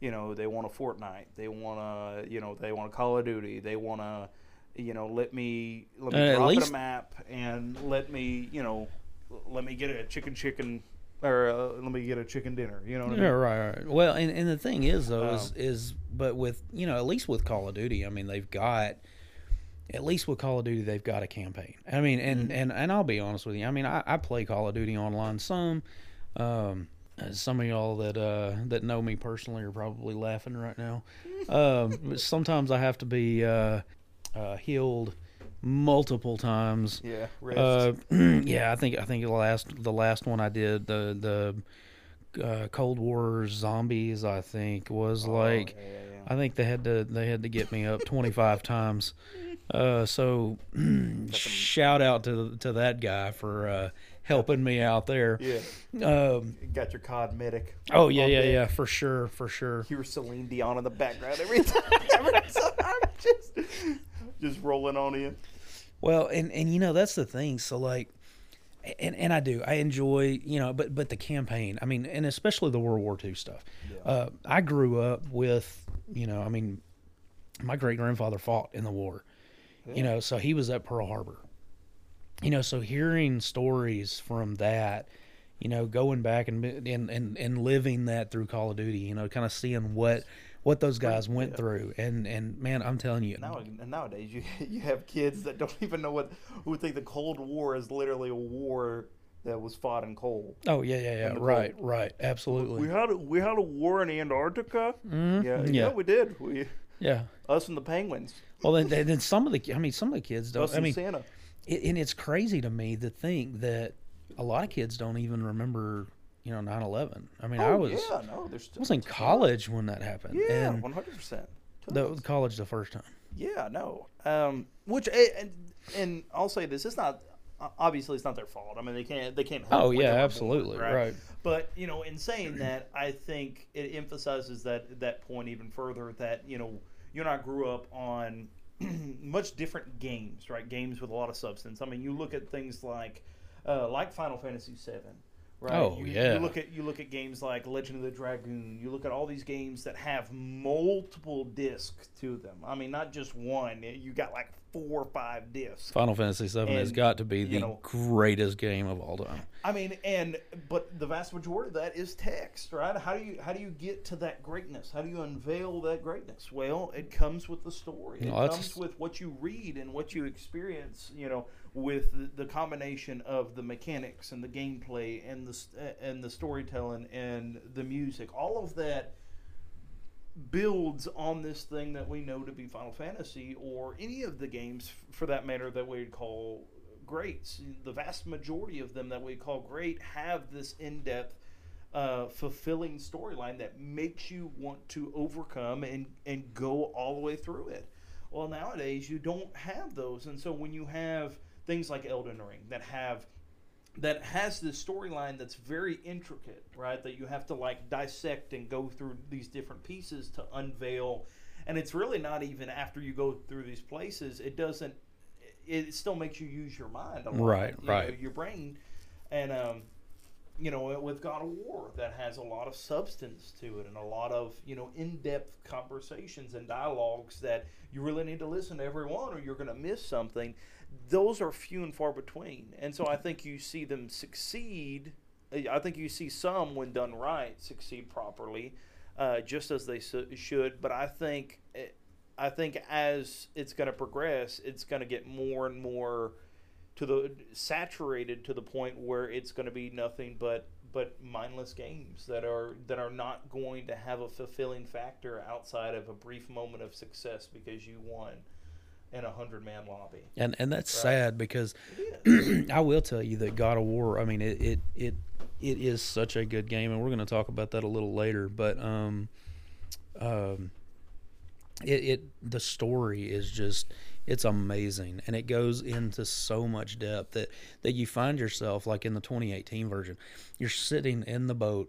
you know, they want a Fortnite. They want a, you know, they want a Call of Duty. They want a, you know, let me drop in a map and let me get a chicken or let me get a chicken dinner. You know what I mean? Yeah, right. Well, and the thing is though is but with, you know, at least with Call of Duty, I mean, they've got a campaign. I mean, and I'll be honest with you. I mean, I play Call of Duty online some. Some of y'all that know me personally are probably laughing right now. But sometimes I have to be healed multiple times. Yeah, Rift. Yeah, I think the last one I did, the Cold War Zombies, I think was I think they had to get me up 25 times. So shout out to that guy for helping me out there. Yeah. Got your COD medic. Oh yeah, for sure. You were Celine Dion in the background every time. I'm just rolling on in. Well, and you know that's the thing. So like, and I do, I enjoy, you know, but the campaign. I mean, and especially the World War II stuff. Yeah. I grew up with, you know, I mean, my great grandfather fought in the war. Yeah. You know, so he was at Pearl Harbor. You know, so hearing stories from that, you know, going back and living that through Call of Duty, you know, kind of seeing what those guys went through, and man, I'm telling you, nowadays you have kids that don't even know who think the Cold War is literally a war that was fought in coal. Oh yeah, right, absolutely. We had a war in Antarctica. Mm-hmm. Yeah, we did. Us and the penguins. Well, then some of the kids don't. Us and Santa. And it's crazy to me to think that a lot of kids don't even remember, you know, 9/11. I mean, I was in college when that happened. Yeah, 100%. College the first time. Yeah, no. Which and I'll say this: it's not obviously it's not their fault. I mean, they can't. Oh yeah, absolutely, right. But you know, in saying that, I think it emphasizes that point even further. That you know, you and I grew up on much different games, right? Games with a lot of substance. I mean, you look at things like Final Fantasy VII, right? Oh, you look at games like Legend of the Dragoon. You look at all these games that have multiple discs to them. I mean, not just one. You got like 4 or 5 discs. Final Fantasy VII has got to be the greatest game of all time. I mean, but the vast majority of that is text, right? How do you get to that greatness? How do you unveil that greatness? Well, it comes with the story. It comes with what you read and what you experience. You know, with the combination of the mechanics and the gameplay and the storytelling and the music, all of that builds on this thing that we know to be Final Fantasy, or any of the games for that matter that we'd call greats. The vast majority of them that we call great have this in-depth, fulfilling storyline that makes you want to overcome and go all the way through it. Well, nowadays you don't have those, and so when you have things like Elden Ring that has this storyline that's very intricate, right? That you have to like dissect and go through these different pieces to unveil. And it's really not even after you go through these places, it still makes you use your mind a lot. Right. Your brain. And, you know, with God of War, that has a lot of substance to it and a lot of, you know, in-depth conversations and dialogues that you really need to listen to everyone or you're going to miss something. Those are few and far between. And so I think you see them succeed. I think you see some, when done right, succeed properly, just as they should. But I think as it's going to progress, it's going to get more and more saturated to the point where it's going to be nothing but mindless games that are not going to have a fulfilling factor outside of a brief moment of success because you won in a 100-man lobby. And that's right? Sad because I will tell you that God of War, I mean, it is such a good game, and we're going to talk about that a little later, but the story is just, it's amazing, and it goes into so much depth that you find yourself, like in the 2018 version, you're sitting in the boat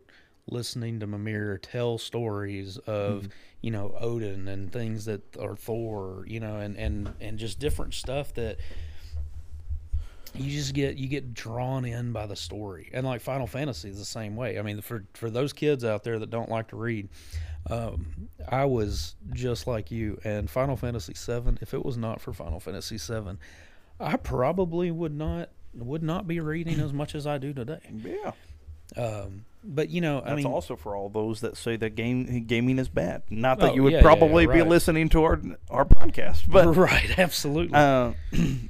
listening to Mimir tell stories of, mm-hmm. you know, Odin and things that are Thor, you know, and just different stuff that you just get drawn in by the story. And like Final Fantasy is the same way. I mean, for those kids out there that don't like to read, I was just like you, and Final Fantasy VII, if it was not for Final Fantasy VII, I probably would not be reading as much as I do today. Yeah. But you know, that's also for all those that say that gaming is bad. Not that you would probably be listening to our podcast, but right, absolutely.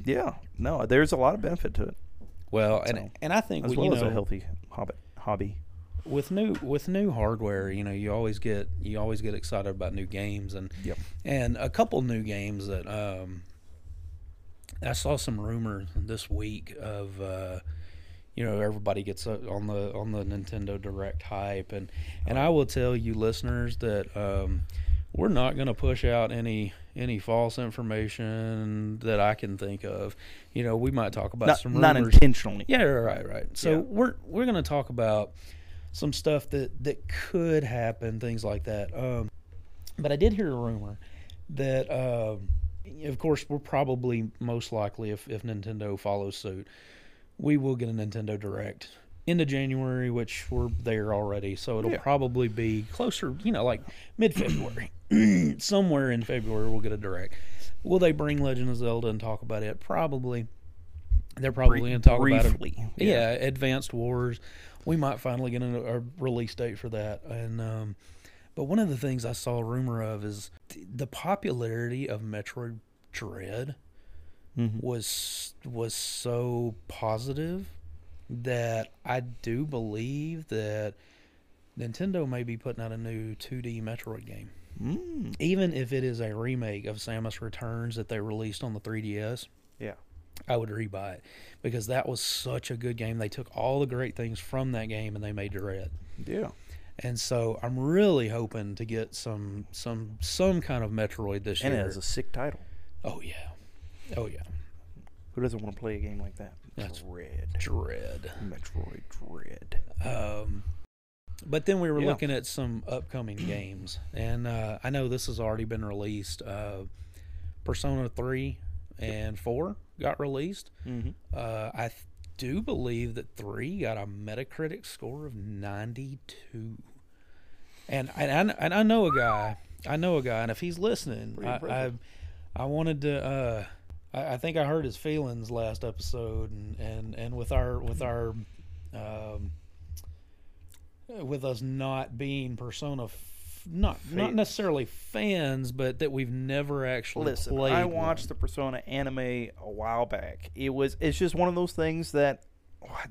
Yeah, no, there's a lot of benefit to it. Well, so, and I think as a healthy hobby. With new hardware, you know, you always get excited about new games, and a couple new games that I saw some rumor this week of, you know, everybody gets on the Nintendo Direct hype, and I will tell you listeners that we're not going to push out any false information that I can think of. You know, we might talk about some rumors. Not intentionally. Yeah, right. So we're going to talk about some stuff that could happen, things like that. But I did hear a rumor that, of course, we're probably most likely, if Nintendo follows suit, we will get a Nintendo Direct into January, which we're there already. So it'll probably be closer, you know, like mid-February. Somewhere in February we'll get a Direct. Will they bring Legend of Zelda and talk about it? Probably. They're probably going to talk briefly about it. Yeah, Advanced Wars. We might finally get a release date for that. And but one of the things I saw a rumor of is the popularity of Metroid Dread was so positive that I do believe that Nintendo may be putting out a new 2D Metroid game. Mm. Even if it is a remake of Samus Returns that they released on the 3DS, I would rebuy it because that was such a good game. They took all the great things from that game and they made Dread. Yeah. And so I'm really hoping to get some kind of Metroid this year. And it has a sick title. Oh, yeah. Oh, yeah. Who doesn't want to play a game like that? That's Dread. Metroid Dread. But then we were looking at some upcoming games. And I know this has already been released. Persona 3 and 4 got released. Mm-hmm. I do believe that 3 got a Metacritic score of 92. And I know a guy, and if he's listening, I wanted to... I think I hurt his feelings last episode, and with us not being Persona, not necessarily fans, but that we've never actually played. I watched the Persona anime a while back. It's just one of those things that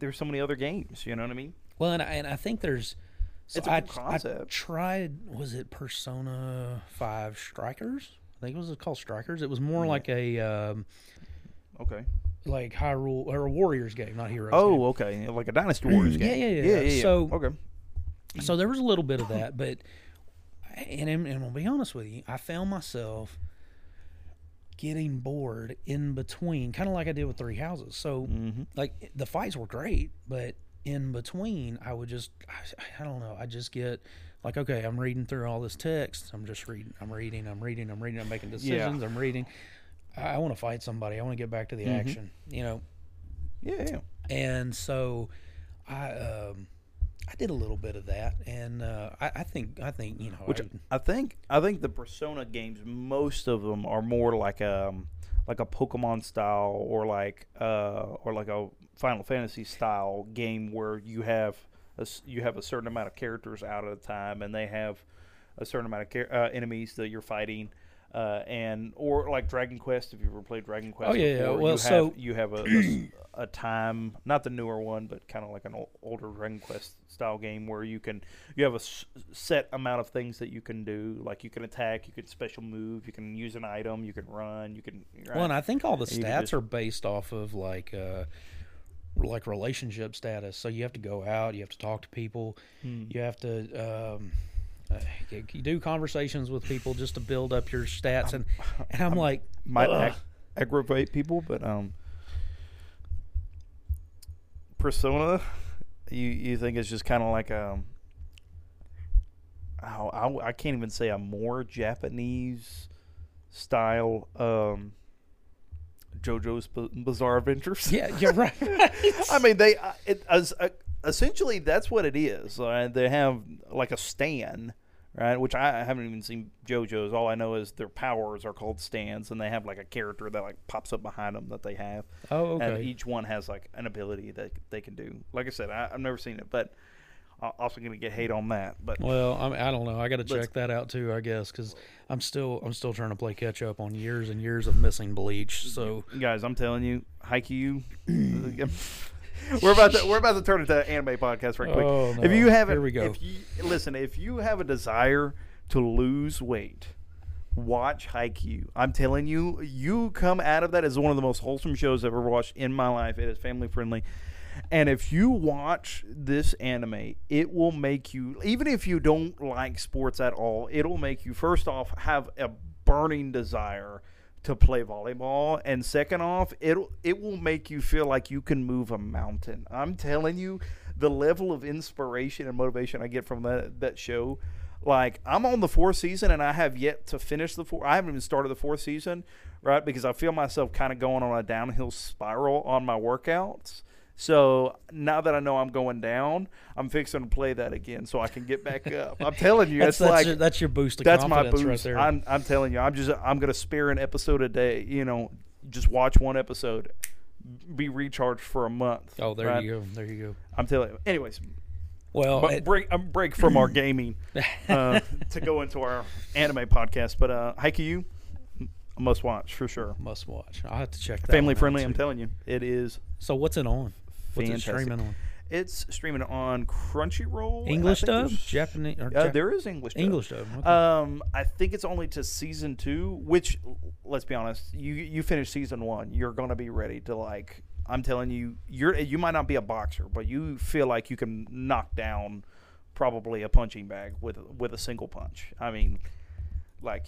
there's so many other games. You know what I mean? Well, and I think there's. So it's a good concept. I tried. Was it Persona 5 Strikers? I think it was called Strikers. It was more like a like Hyrule or a Warriors game, not Heroes. Oh, okay, like a Dynasty Warriors game. Yeah. So so there was a little bit of that, but and I'll be honest with you, I found myself getting bored in between, kind of like I did with Three Houses. So like the fights were great, but in between, I would just I don't know, I just get. Like, okay, I'm reading through all this text. I'm just reading. I'm reading. I'm making decisions. Yeah. I'm reading. I want to fight somebody. I want to get back to the action, you know? Yeah. And so I did a little bit of that. And I think, you know. I think the Persona games, most of them are more like a Pokemon style or like a Final Fantasy style game where you have a certain amount of characters out at a time, and they have a certain amount of enemies that you're fighting, or like Dragon Quest. If you ever played Dragon Quest, before, well, you have a time, not the newer one, but kind of like an older Dragon Quest style game where you have a set amount of things that you can do. Like you can attack, you can special move, you can use an item, you can run, you can. Well, and I think all the stats are based off of like relationship status, so you have to go out, you have to talk to people, you have to you do conversations with people just to build up your stats, and I'm like, might aggravate people, but Persona, you think it's just kind of like I can't even say a more Japanese style JoJo's Bizarre Adventures. Yeah, you're right. I mean, essentially that's what it is. They have like a stand, right? Which I haven't even seen JoJo's. All I know is their powers are called stands, and they have like a character that like pops up behind them that they have. Oh, okay. And each one has like an ability that they can do. Like I said, I've never seen it, but I'm also going to get hate on that. But well, I don't know. I got to check that out too, I guess, because I'm still trying to play catch up on years and years of missing Bleach. So guys, I'm telling you, Haikyuu. we're about to turn into an anime podcast right quick. Oh, no. If you haven't, here we go. If you have a desire to lose weight, watch Haikyuu. I'm telling you, you come out of that as one of the most wholesome shows I've ever watched in my life. It is family friendly. And if you watch this anime, it will make you, even if you don't like sports at all, it'll make you, first off, have a burning desire to play volleyball, and second off, it will make you feel like you can move a mountain. I'm telling you, the level of inspiration and motivation I get from that show, like, I'm on the fourth season, and I have yet to finish I haven't even started the fourth season, right, because I feel myself kind of going on a downhill spiral on my workouts. So now that I know I'm going down, I'm fixing to play that again so I can get back up. I'm telling you, that's your boost of confidence. That's my boost right there. I'm telling you, I'm gonna spare an episode a day. You know, just watch one episode, be recharged for a month. Oh, there right? you go, there you go. I'm telling you. Anyways, well, break from our gaming to go into our anime podcast. But Haikyuu, a must watch for sure. Must watch. I'll have to check that. Family friendly. I'm telling you, it is. So what's it on? What's it streaming on? It's streaming on Crunchyroll. English dub? Japanese? There is English dub. English dub. Okay. I think it's only to season 2, which, let's be honest, you finish season 1, you're going to be ready to, like, I'm telling you, you might not be a boxer, but you feel like you can knock down probably a punching bag with a single punch. I mean, like,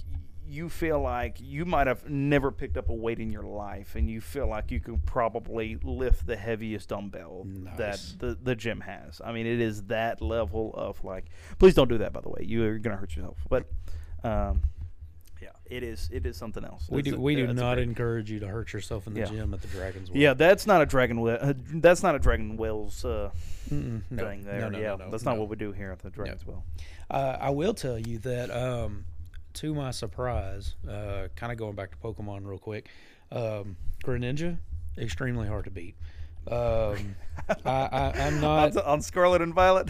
you feel like you might have never picked up a weight in your life, and you feel like you could probably lift the heaviest dumbbell that the gym has. I mean, it is that level of, like, please don't do that, by the way. You're going to hurt yourself. But, yeah, it is something else. We do not encourage you to hurt yourself in the gym at the Dragon's Well. Yeah, that's not a Dragon Well. That's not a Dragon Well's thing there. No, that's not what we do here at the Dragon's Well. I will tell you that to my surprise, kind of going back to Pokemon real quick, Greninja, extremely hard to beat. I'm not on Scarlet and Violet.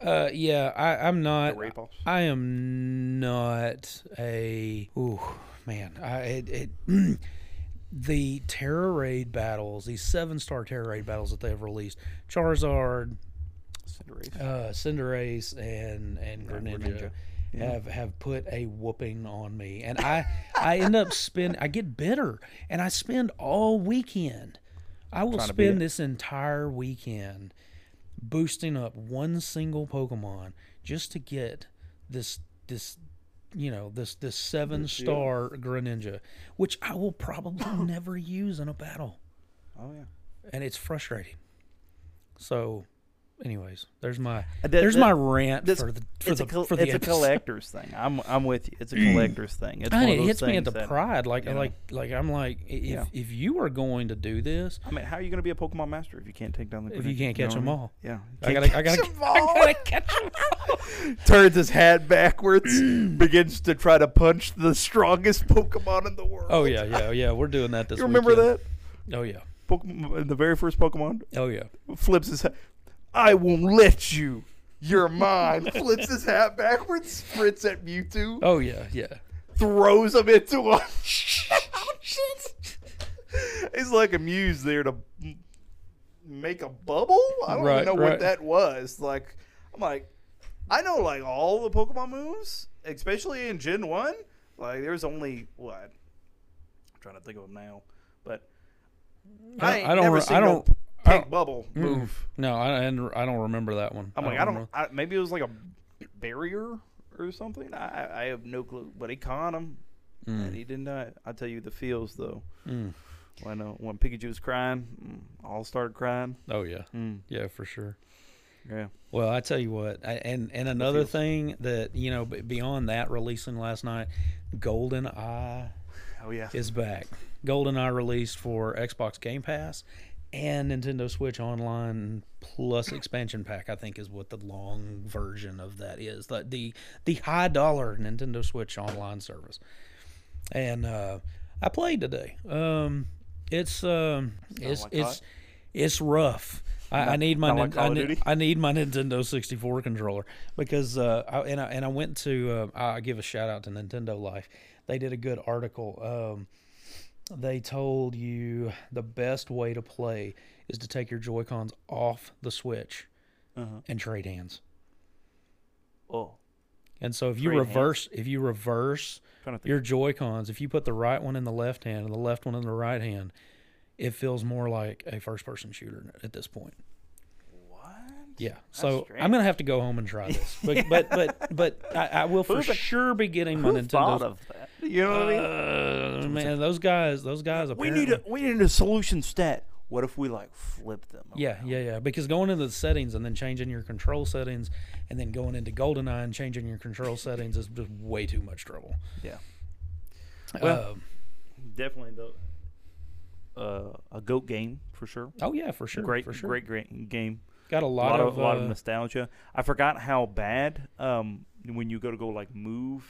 I'm not. I am not a. Ooh, man, the Terror Raid battles, these 7-star Terror Raid battles that they've released, Charizard, Cinderace, and Greninja. Yeah. Have put a whooping on me, and I end up I get bitter, and I spend all weekend. I will spend this entire weekend boosting up one single Pokemon just to get this 7-star Greninja, which I will probably never use in a battle. Oh yeah, and it's frustrating. So. Anyways, there's my rant for the it's a collector's thing. I'm with you. It's a collector's thing. It's one of those hits me at the pride. If you are going to do this, I mean, how are you going to be a Pokemon master if you can't take down the? If you can't catch them all, yeah, I gotta catch them all. Turns his hat backwards, begins to try to punch the strongest Pokemon in the world. Oh yeah. We're doing that this. You remember weekend. That? Oh yeah, Pokemon, the very first Pokemon. Oh yeah, flips his hat. I won't let you. You're mine. Flips his hat backwards, sprints at Mewtwo. Oh, yeah. Throws him into a... shit. It's like a muse there to make a bubble? I don't even know what that was. Like, I'm like, I know, like, all the Pokemon moves, especially in Gen 1. Like, there's only, what? I'm trying to think of them now. But I don't... Pink bubble move. No, I don't remember that one. I'm like, I don't maybe it was like a barrier or something. I have no clue. But he caught him, and he didn't die. I tell you, the feels though. When Pikachu was crying, all started crying. Oh yeah, yeah, for sure. Yeah. Well, I tell you what, and another thing that beyond that releasing last night, GoldenEye. Oh yeah, is back. GoldenEye released for Xbox Game Pass. And Nintendo Switch Online plus expansion pack, I think, is what the long version of that is. The high dollar Nintendo Switch Online service. And I played today. It's rough. I need my Nintendo 64 controller because I went to I give a shout out to Nintendo Life. They did a good article. They told you the best way to play is to take your Joy-Cons off the Switch and trade hands. Oh. And so if you reverse your Joy-Cons, if you put the right one in the left hand and the left one in the right hand, it feels more like a first-person shooter at this point. Yeah, that's so strange. I'm gonna have to go home and try this, but yeah. but I will for sure be getting my Nintendo. Thought of that? You know what I mean? Man, those guys. We need a solution stat. What if we like flip them? Yeah. Because going into the settings and then changing your control settings, and then going into GoldenEye and changing your control settings is just way too much trouble. Yeah. Well, definitely though. A GOAT game for sure. Oh yeah, for sure. Great game. Got a lot of nostalgia. I forgot how bad when you go to move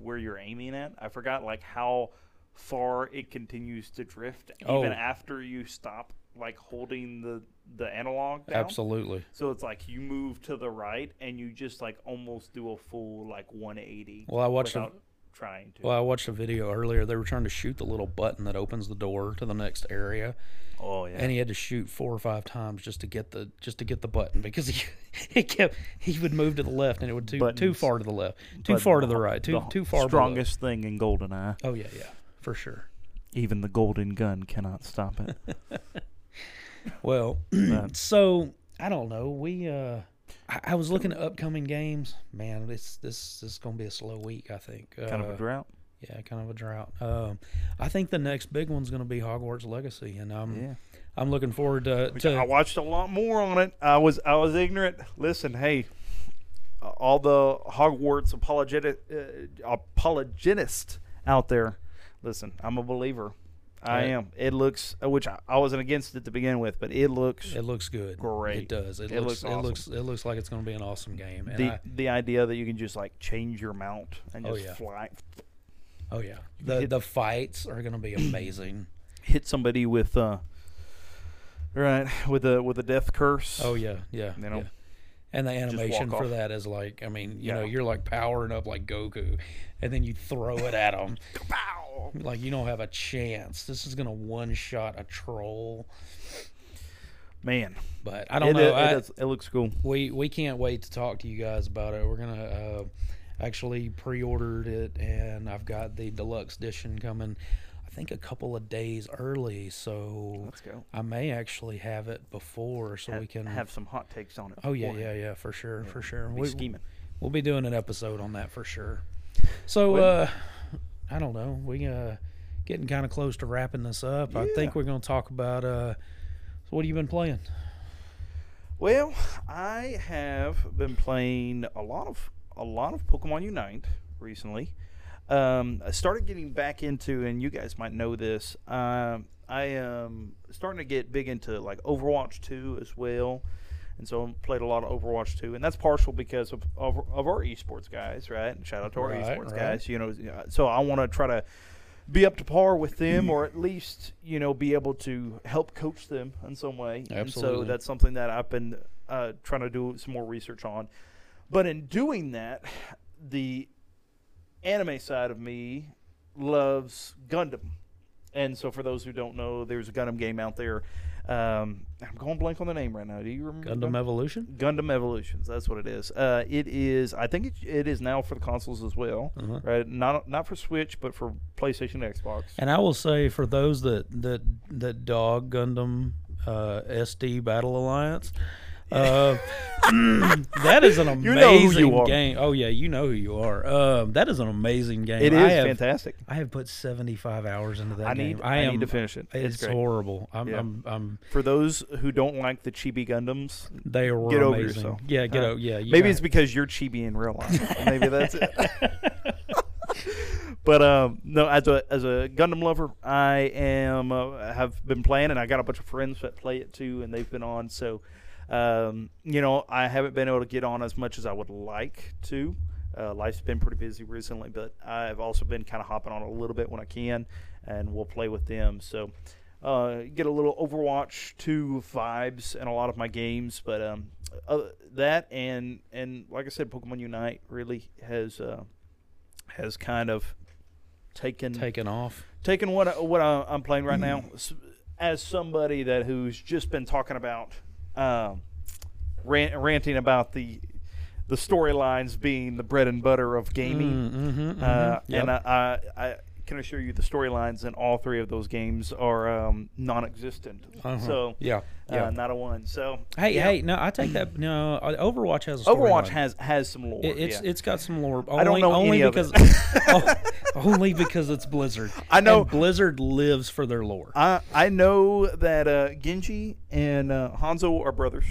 where you're aiming at. I forgot like how far it continues to drift even after you stop like holding the analog down. Absolutely. So it's like you move to the right and you just like almost do a full like 180. Well, I watched I watched a video earlier. They were trying to shoot the little button that opens the door to the next area. Oh yeah. And he had to shoot 4 or 5 times just to get the button because he would move to the left and it would too far to the left, too far to the right, too far. Strongest thing in GoldenEye. Oh yeah, for sure. Even the golden gun cannot stop it. Well, so I don't know. I was looking at upcoming games. Man, this is going to be a slow week, I think. Kind of a drought. Yeah, kind of a drought. I think the next big one's going to be Hogwarts Legacy, and I'm looking forward to. I watched a lot more on it. I was ignorant. Listen, hey, all the Hogwarts apologetists out there, listen, I'm a believer. I am. It looks, which I wasn't against it to begin with, but it looks good. Great, it does. It looks awesome. It looks like it's going to be an awesome game. And the idea that you can just like change your mount and just fly. Oh yeah, the fights are going to be amazing. Hit somebody with a death curse. Oh yeah. You know. Yeah. And the animation for that is like, I mean, you know, you're like powering up like Goku, and then you throw it at him. Like, you don't have a chance. This is going to one-shot a troll. Man. But I don't know. It looks cool. We can't wait to talk to you guys about it. We're going to actually pre-ordered it, and I've got the deluxe edition coming, I think, a couple of days early, so let's go. I may actually have it before, so we can have some hot takes on it. Oh yeah, for sure, yeah, for sure. We'll be doing an episode on that for sure. So I don't know, we getting kind of close to wrapping this up. Yeah. I think we're going to talk about what have you been playing? Well, I have been playing a lot of Pokemon Unite recently. I started getting back into, and you guys might know this, I am starting to get big into like Overwatch 2 as well, and so I played a lot of Overwatch 2, and that's partial because of our esports guys, right? Shout out to our esports guys, you know. So I want to try to be up to par with them, or at least, you know, be able to help coach them in some way. Absolutely. And so that's something that I've been trying to do some more research on. But in doing that, the anime side of me loves Gundam, and so for those who don't know, there's a Gundam game out there. I'm going blank on the name right now. Do you remember? Gundam Evolution? Gundam Evolutions. That's what it is. It is. I think it is now for the consoles as well, right? Not for Switch, but for PlayStation and Xbox. And I will say, for those that dog Gundam SD Battle Alliance. That is an amazing game. Oh yeah, you know who you are. That is an amazing game. It is fantastic. I have put 75 hours into that game. I need to finish it. It's horrible. I'm for those who don't like the chibi Gundams, they were get amazing. Over yourself. Yeah, get over. Yeah, maybe it's because you're chibi in real life. Maybe that's it. But no, as a Gundam lover, I am have been playing, and I got a bunch of friends that play it too, and they've been on so. You know, I haven't been able to get on as much as I would like to. Life's been pretty busy recently, but I've also been kind of hopping on a little bit when I can, and we'll play with them. So, get a little Overwatch 2 vibes in a lot of my games, but that and like I said, Pokemon Unite really has kind of taken what I'm playing right now. As somebody who's just been talking about ranting about the storylines being the bread and butter of gaming. Yep. And I can assure you the storylines in all three of those games are non-existent. So not a one. So hey, no, I take that. No, Overwatch has a story has some lore. It's got some lore. Only, I don't know only any because of it. Only because it's Blizzard. I know, and Blizzard lives for their lore. I know that Genji and Hanzo are brothers.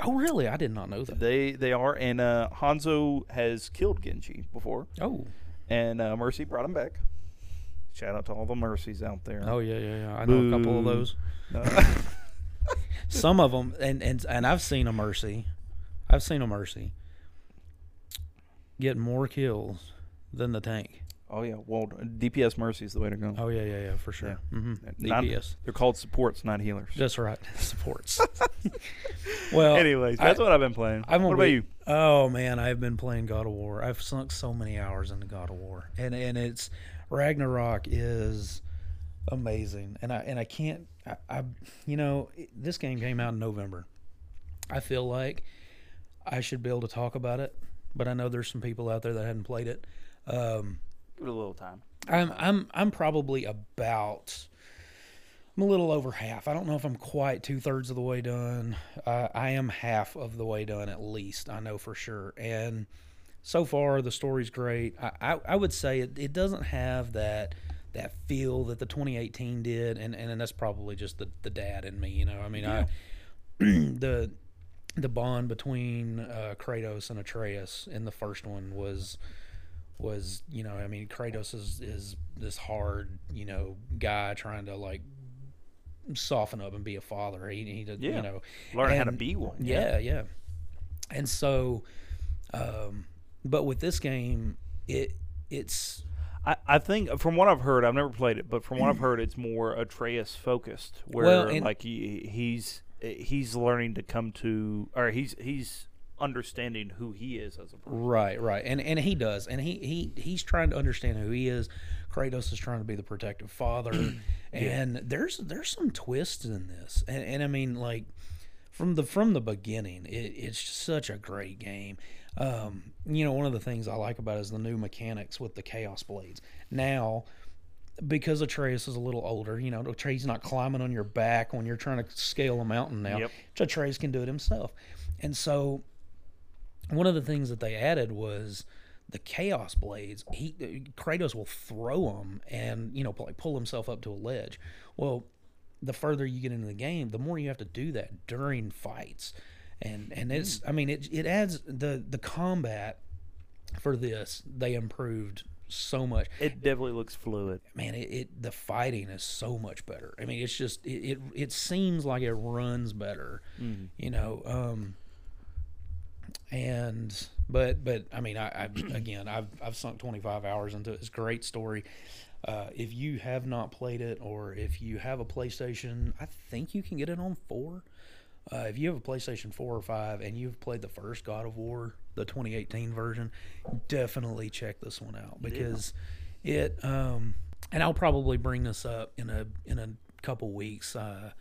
Oh really? I did not know that. They are, and Hanzo has killed Genji before. Oh, and Mercy brought him back. Shout out to all the Mercies out there. Oh yeah. I know a couple of those. Some of them, and I've seen a Mercy. I've seen a Mercy get more kills than the tank. Oh yeah, well, DPS Mercy is the way to go. Oh yeah, for sure. Yeah. Mm-hmm. DPS. They're called supports, not healers. That's right, supports. Well, anyways, that's what I've been playing. What about you? Oh man, I've been playing God of War. I've sunk so many hours into God of War, and it's Ragnarok is amazing, and I can't. I you know, this game came out in November. I feel like I should be able to talk about it, but I know there's some people out there that hadn't played it. Give it a little time. I'm probably about. I'm a little over half. I don't know if I'm quite 2/3 of the way done. I am half of the way done at least. I know for sure. And so far the story's great. I would say it doesn't have that feel that the 2018 did, and that's probably just the dad in me. You know, I mean, yeah. The bond between Kratos and Atreus in the first one was, you know, I mean, Kratos is this hard, you know, guy trying to like soften up and be a father. He did, yeah. You know, learn how to be one. Yeah. And so, but with this game, it's. I think from what I've heard, I've never played it, but from what I've heard, it's more Atreus focused, where like he's learning to come to, or he's understanding who he is as a person. Right. And he does. And he's trying to understand who he is. Kratos is trying to be the protective father. And there's some twists in this. And I mean, like from the beginning, it's such a great game. You know, one of the things I like about it is the new mechanics with the Chaos Blades. Now, because Atreus is a little older, you know, Atreus not climbing on your back when you're trying to scale a mountain now. Yep. Which Atreus can do it himself. And so one of the things that they added was the Chaos Blades. Kratos will throw them and, you know, pull himself up to a ledge. Well, the further you get into the game, the more you have to do that during fights. And it's, I mean, it adds the combat for this. They improved so much. It definitely looks fluid. Man, the fighting is so much better. I mean, it's just it seems like it runs better. Mm. You know, and but I mean, I've sunk 25 hours into it. It's a great story. If you have not played it, or if you have a PlayStation, I think you can get it on 4. If you have a PlayStation 4 or 5 and you've played the first God of War, the 2018 version, definitely check this one out, because it. And I'll probably bring this up in a couple weeks. I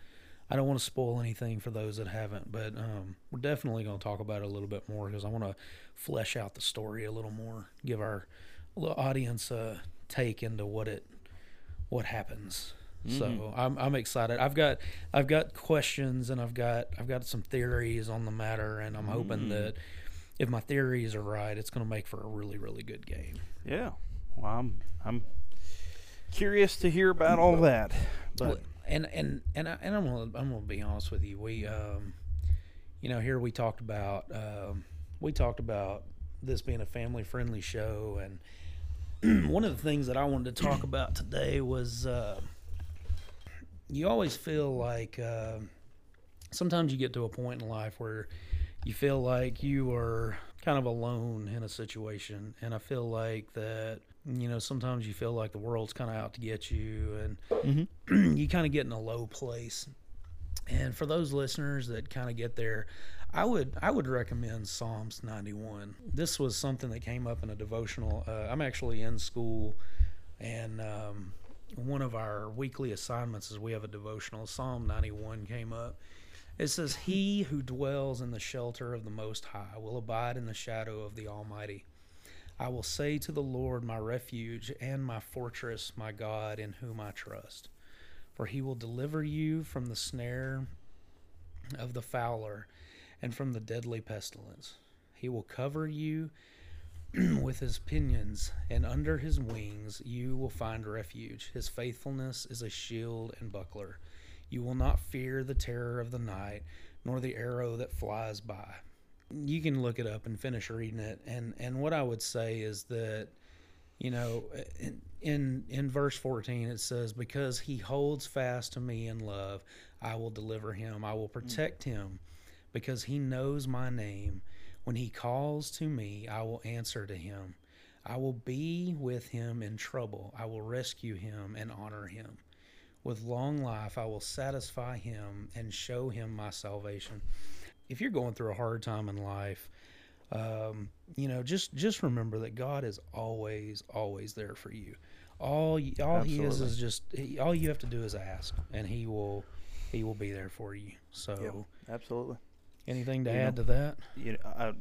don't want to spoil anything for those that haven't, but we're definitely going to talk about it a little bit more, because I want to flesh out the story a little more, give our little audience a take into what happens. So I'm excited. I've got questions, and I've got some theories on the matter, and I'm hoping that if my theories are right, it's going to make for a really, really good game. Yeah. Well, I'm curious to hear about all that. But and I'm gonna be honest with you. We you know, here we talked about this being a family friendly show, and one of the things that I wanted to talk about today was. You always feel like sometimes you get to a point in life where you feel like you are kind of alone in a situation. And I feel like that, you know, sometimes you feel like the world's kind of out to get you, and you kind of get in a low place. And for those listeners that kind of get there, I would recommend Psalms 91. This was something that came up in a devotional. I'm actually in school, and one of our weekly assignments is we have a devotional. Psalm 91 came up, It says, "He who dwells in the shelter of the Most High will abide in the shadow of the Almighty. I will say to the Lord, my refuge and my fortress, my God, in whom I trust. For he will deliver you from the snare of the fowler and from the deadly pestilence. He will cover you with his pinions, and under his wings you will find refuge. His faithfulness is a shield and buckler. You will not fear the terror of the night, nor the arrow that flies by." You can look it up and finish reading it. And what I would say is that, you know, in verse 14 it says, "Because he holds fast to me in love, I will deliver him. I will protect him because he knows my name. When he calls to me, I will answer to him. I will be with him in trouble. I will rescue him and honor him. With long life, I will satisfy him and show him my salvation." If you're going through a hard time in life, you know, just remember that God is always, always there for you. All Absolutely. He is just, all you have to do is ask, and he will be there for you. So, yeah, absolutely. Anything to add to that? You know,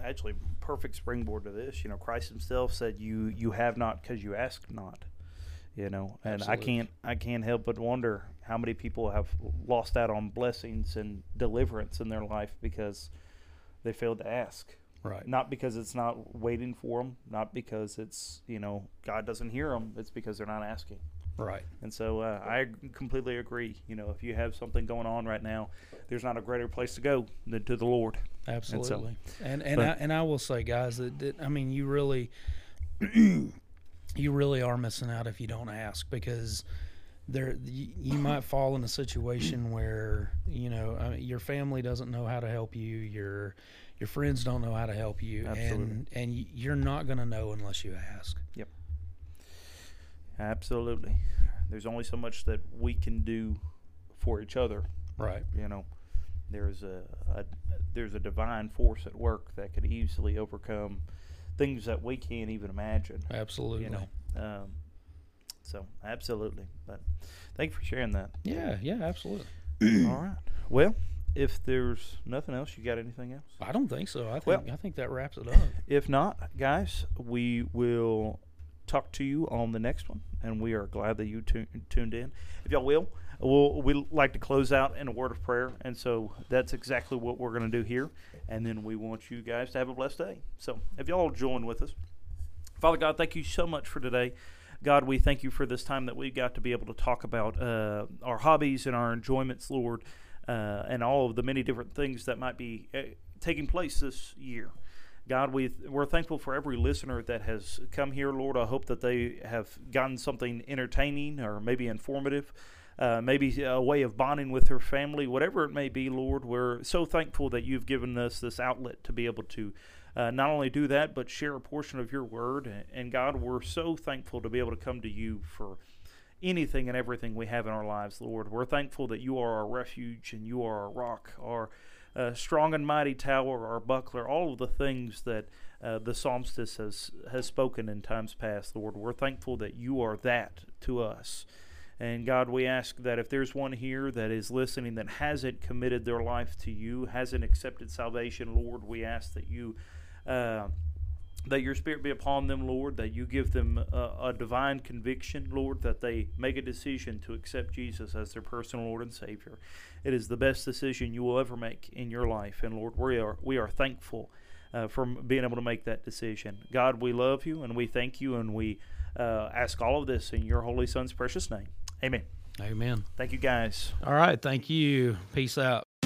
actually, perfect springboard to this. You know, Christ himself said, "You have not because you ask not." You know, and Absolutely. I can't help but wonder how many people have lost out on blessings and deliverance in their life because they failed to ask. Right. Not because it's not waiting for them, not because it's, you know, God doesn't hear them. It's because they're not asking. Right. And so I completely agree. You know, if you have something going on right now, there's not a greater place to go than to the Lord. Absolutely. And I will say, guys, that I mean, you really. You really are missing out if you don't ask, because you might fall in a situation where, you know, I mean, your family doesn't know how to help you, your friends don't know how to help you, Absolutely. and you're not going to know unless you ask. Yep. Absolutely. There's only so much that we can do for each other. Right. You know, there's a divine force at work that could easily overcome things that we can't even imagine. Absolutely. You know? So, absolutely. But thank you for sharing that. Yeah, absolutely. All right. Well, if there's nothing else, you got anything else? I don't think so. I think that wraps it up. If not, guys, we will talk to you on the next one, and we are glad that you tuned in. If y'all will, we like to close out in a word of prayer, and so that's exactly what we're going to do here, and then we want you guys to have a blessed day. So if y'all join with us. Father God, thank you so much for today. God, we thank you for this time that we got to be able to talk about our hobbies and our enjoyments, Lord, and all of the many different things that might be taking place this year. God, we're thankful for every listener that has come here, Lord. I hope that they have gotten something entertaining or maybe informative, maybe a way of bonding with her family, whatever it may be, Lord. We're so thankful that you've given us this outlet to be able to not only do that, but share a portion of your word. And God, we're so thankful to be able to come to you for anything and everything we have in our lives, Lord. We're thankful that you are our refuge and you are our rock, our strong and mighty tower, our buckler, all of the things that the psalmist has spoken in times past, Lord. We're thankful that you are that to us. And God, we ask that if there's one here that is listening that hasn't committed their life to you, hasn't accepted salvation, Lord, we ask that you that your spirit be upon them, Lord, that you give them a divine conviction, Lord, that they make a decision to accept Jesus as their personal Lord and Savior. It is the best decision you will ever make in your life. And, Lord, we are thankful for being able to make that decision. God, we love you, and we thank you, and we ask all of this in your Holy Son's precious name. Amen. Amen. Thank you, guys. All right. Thank you. Peace out.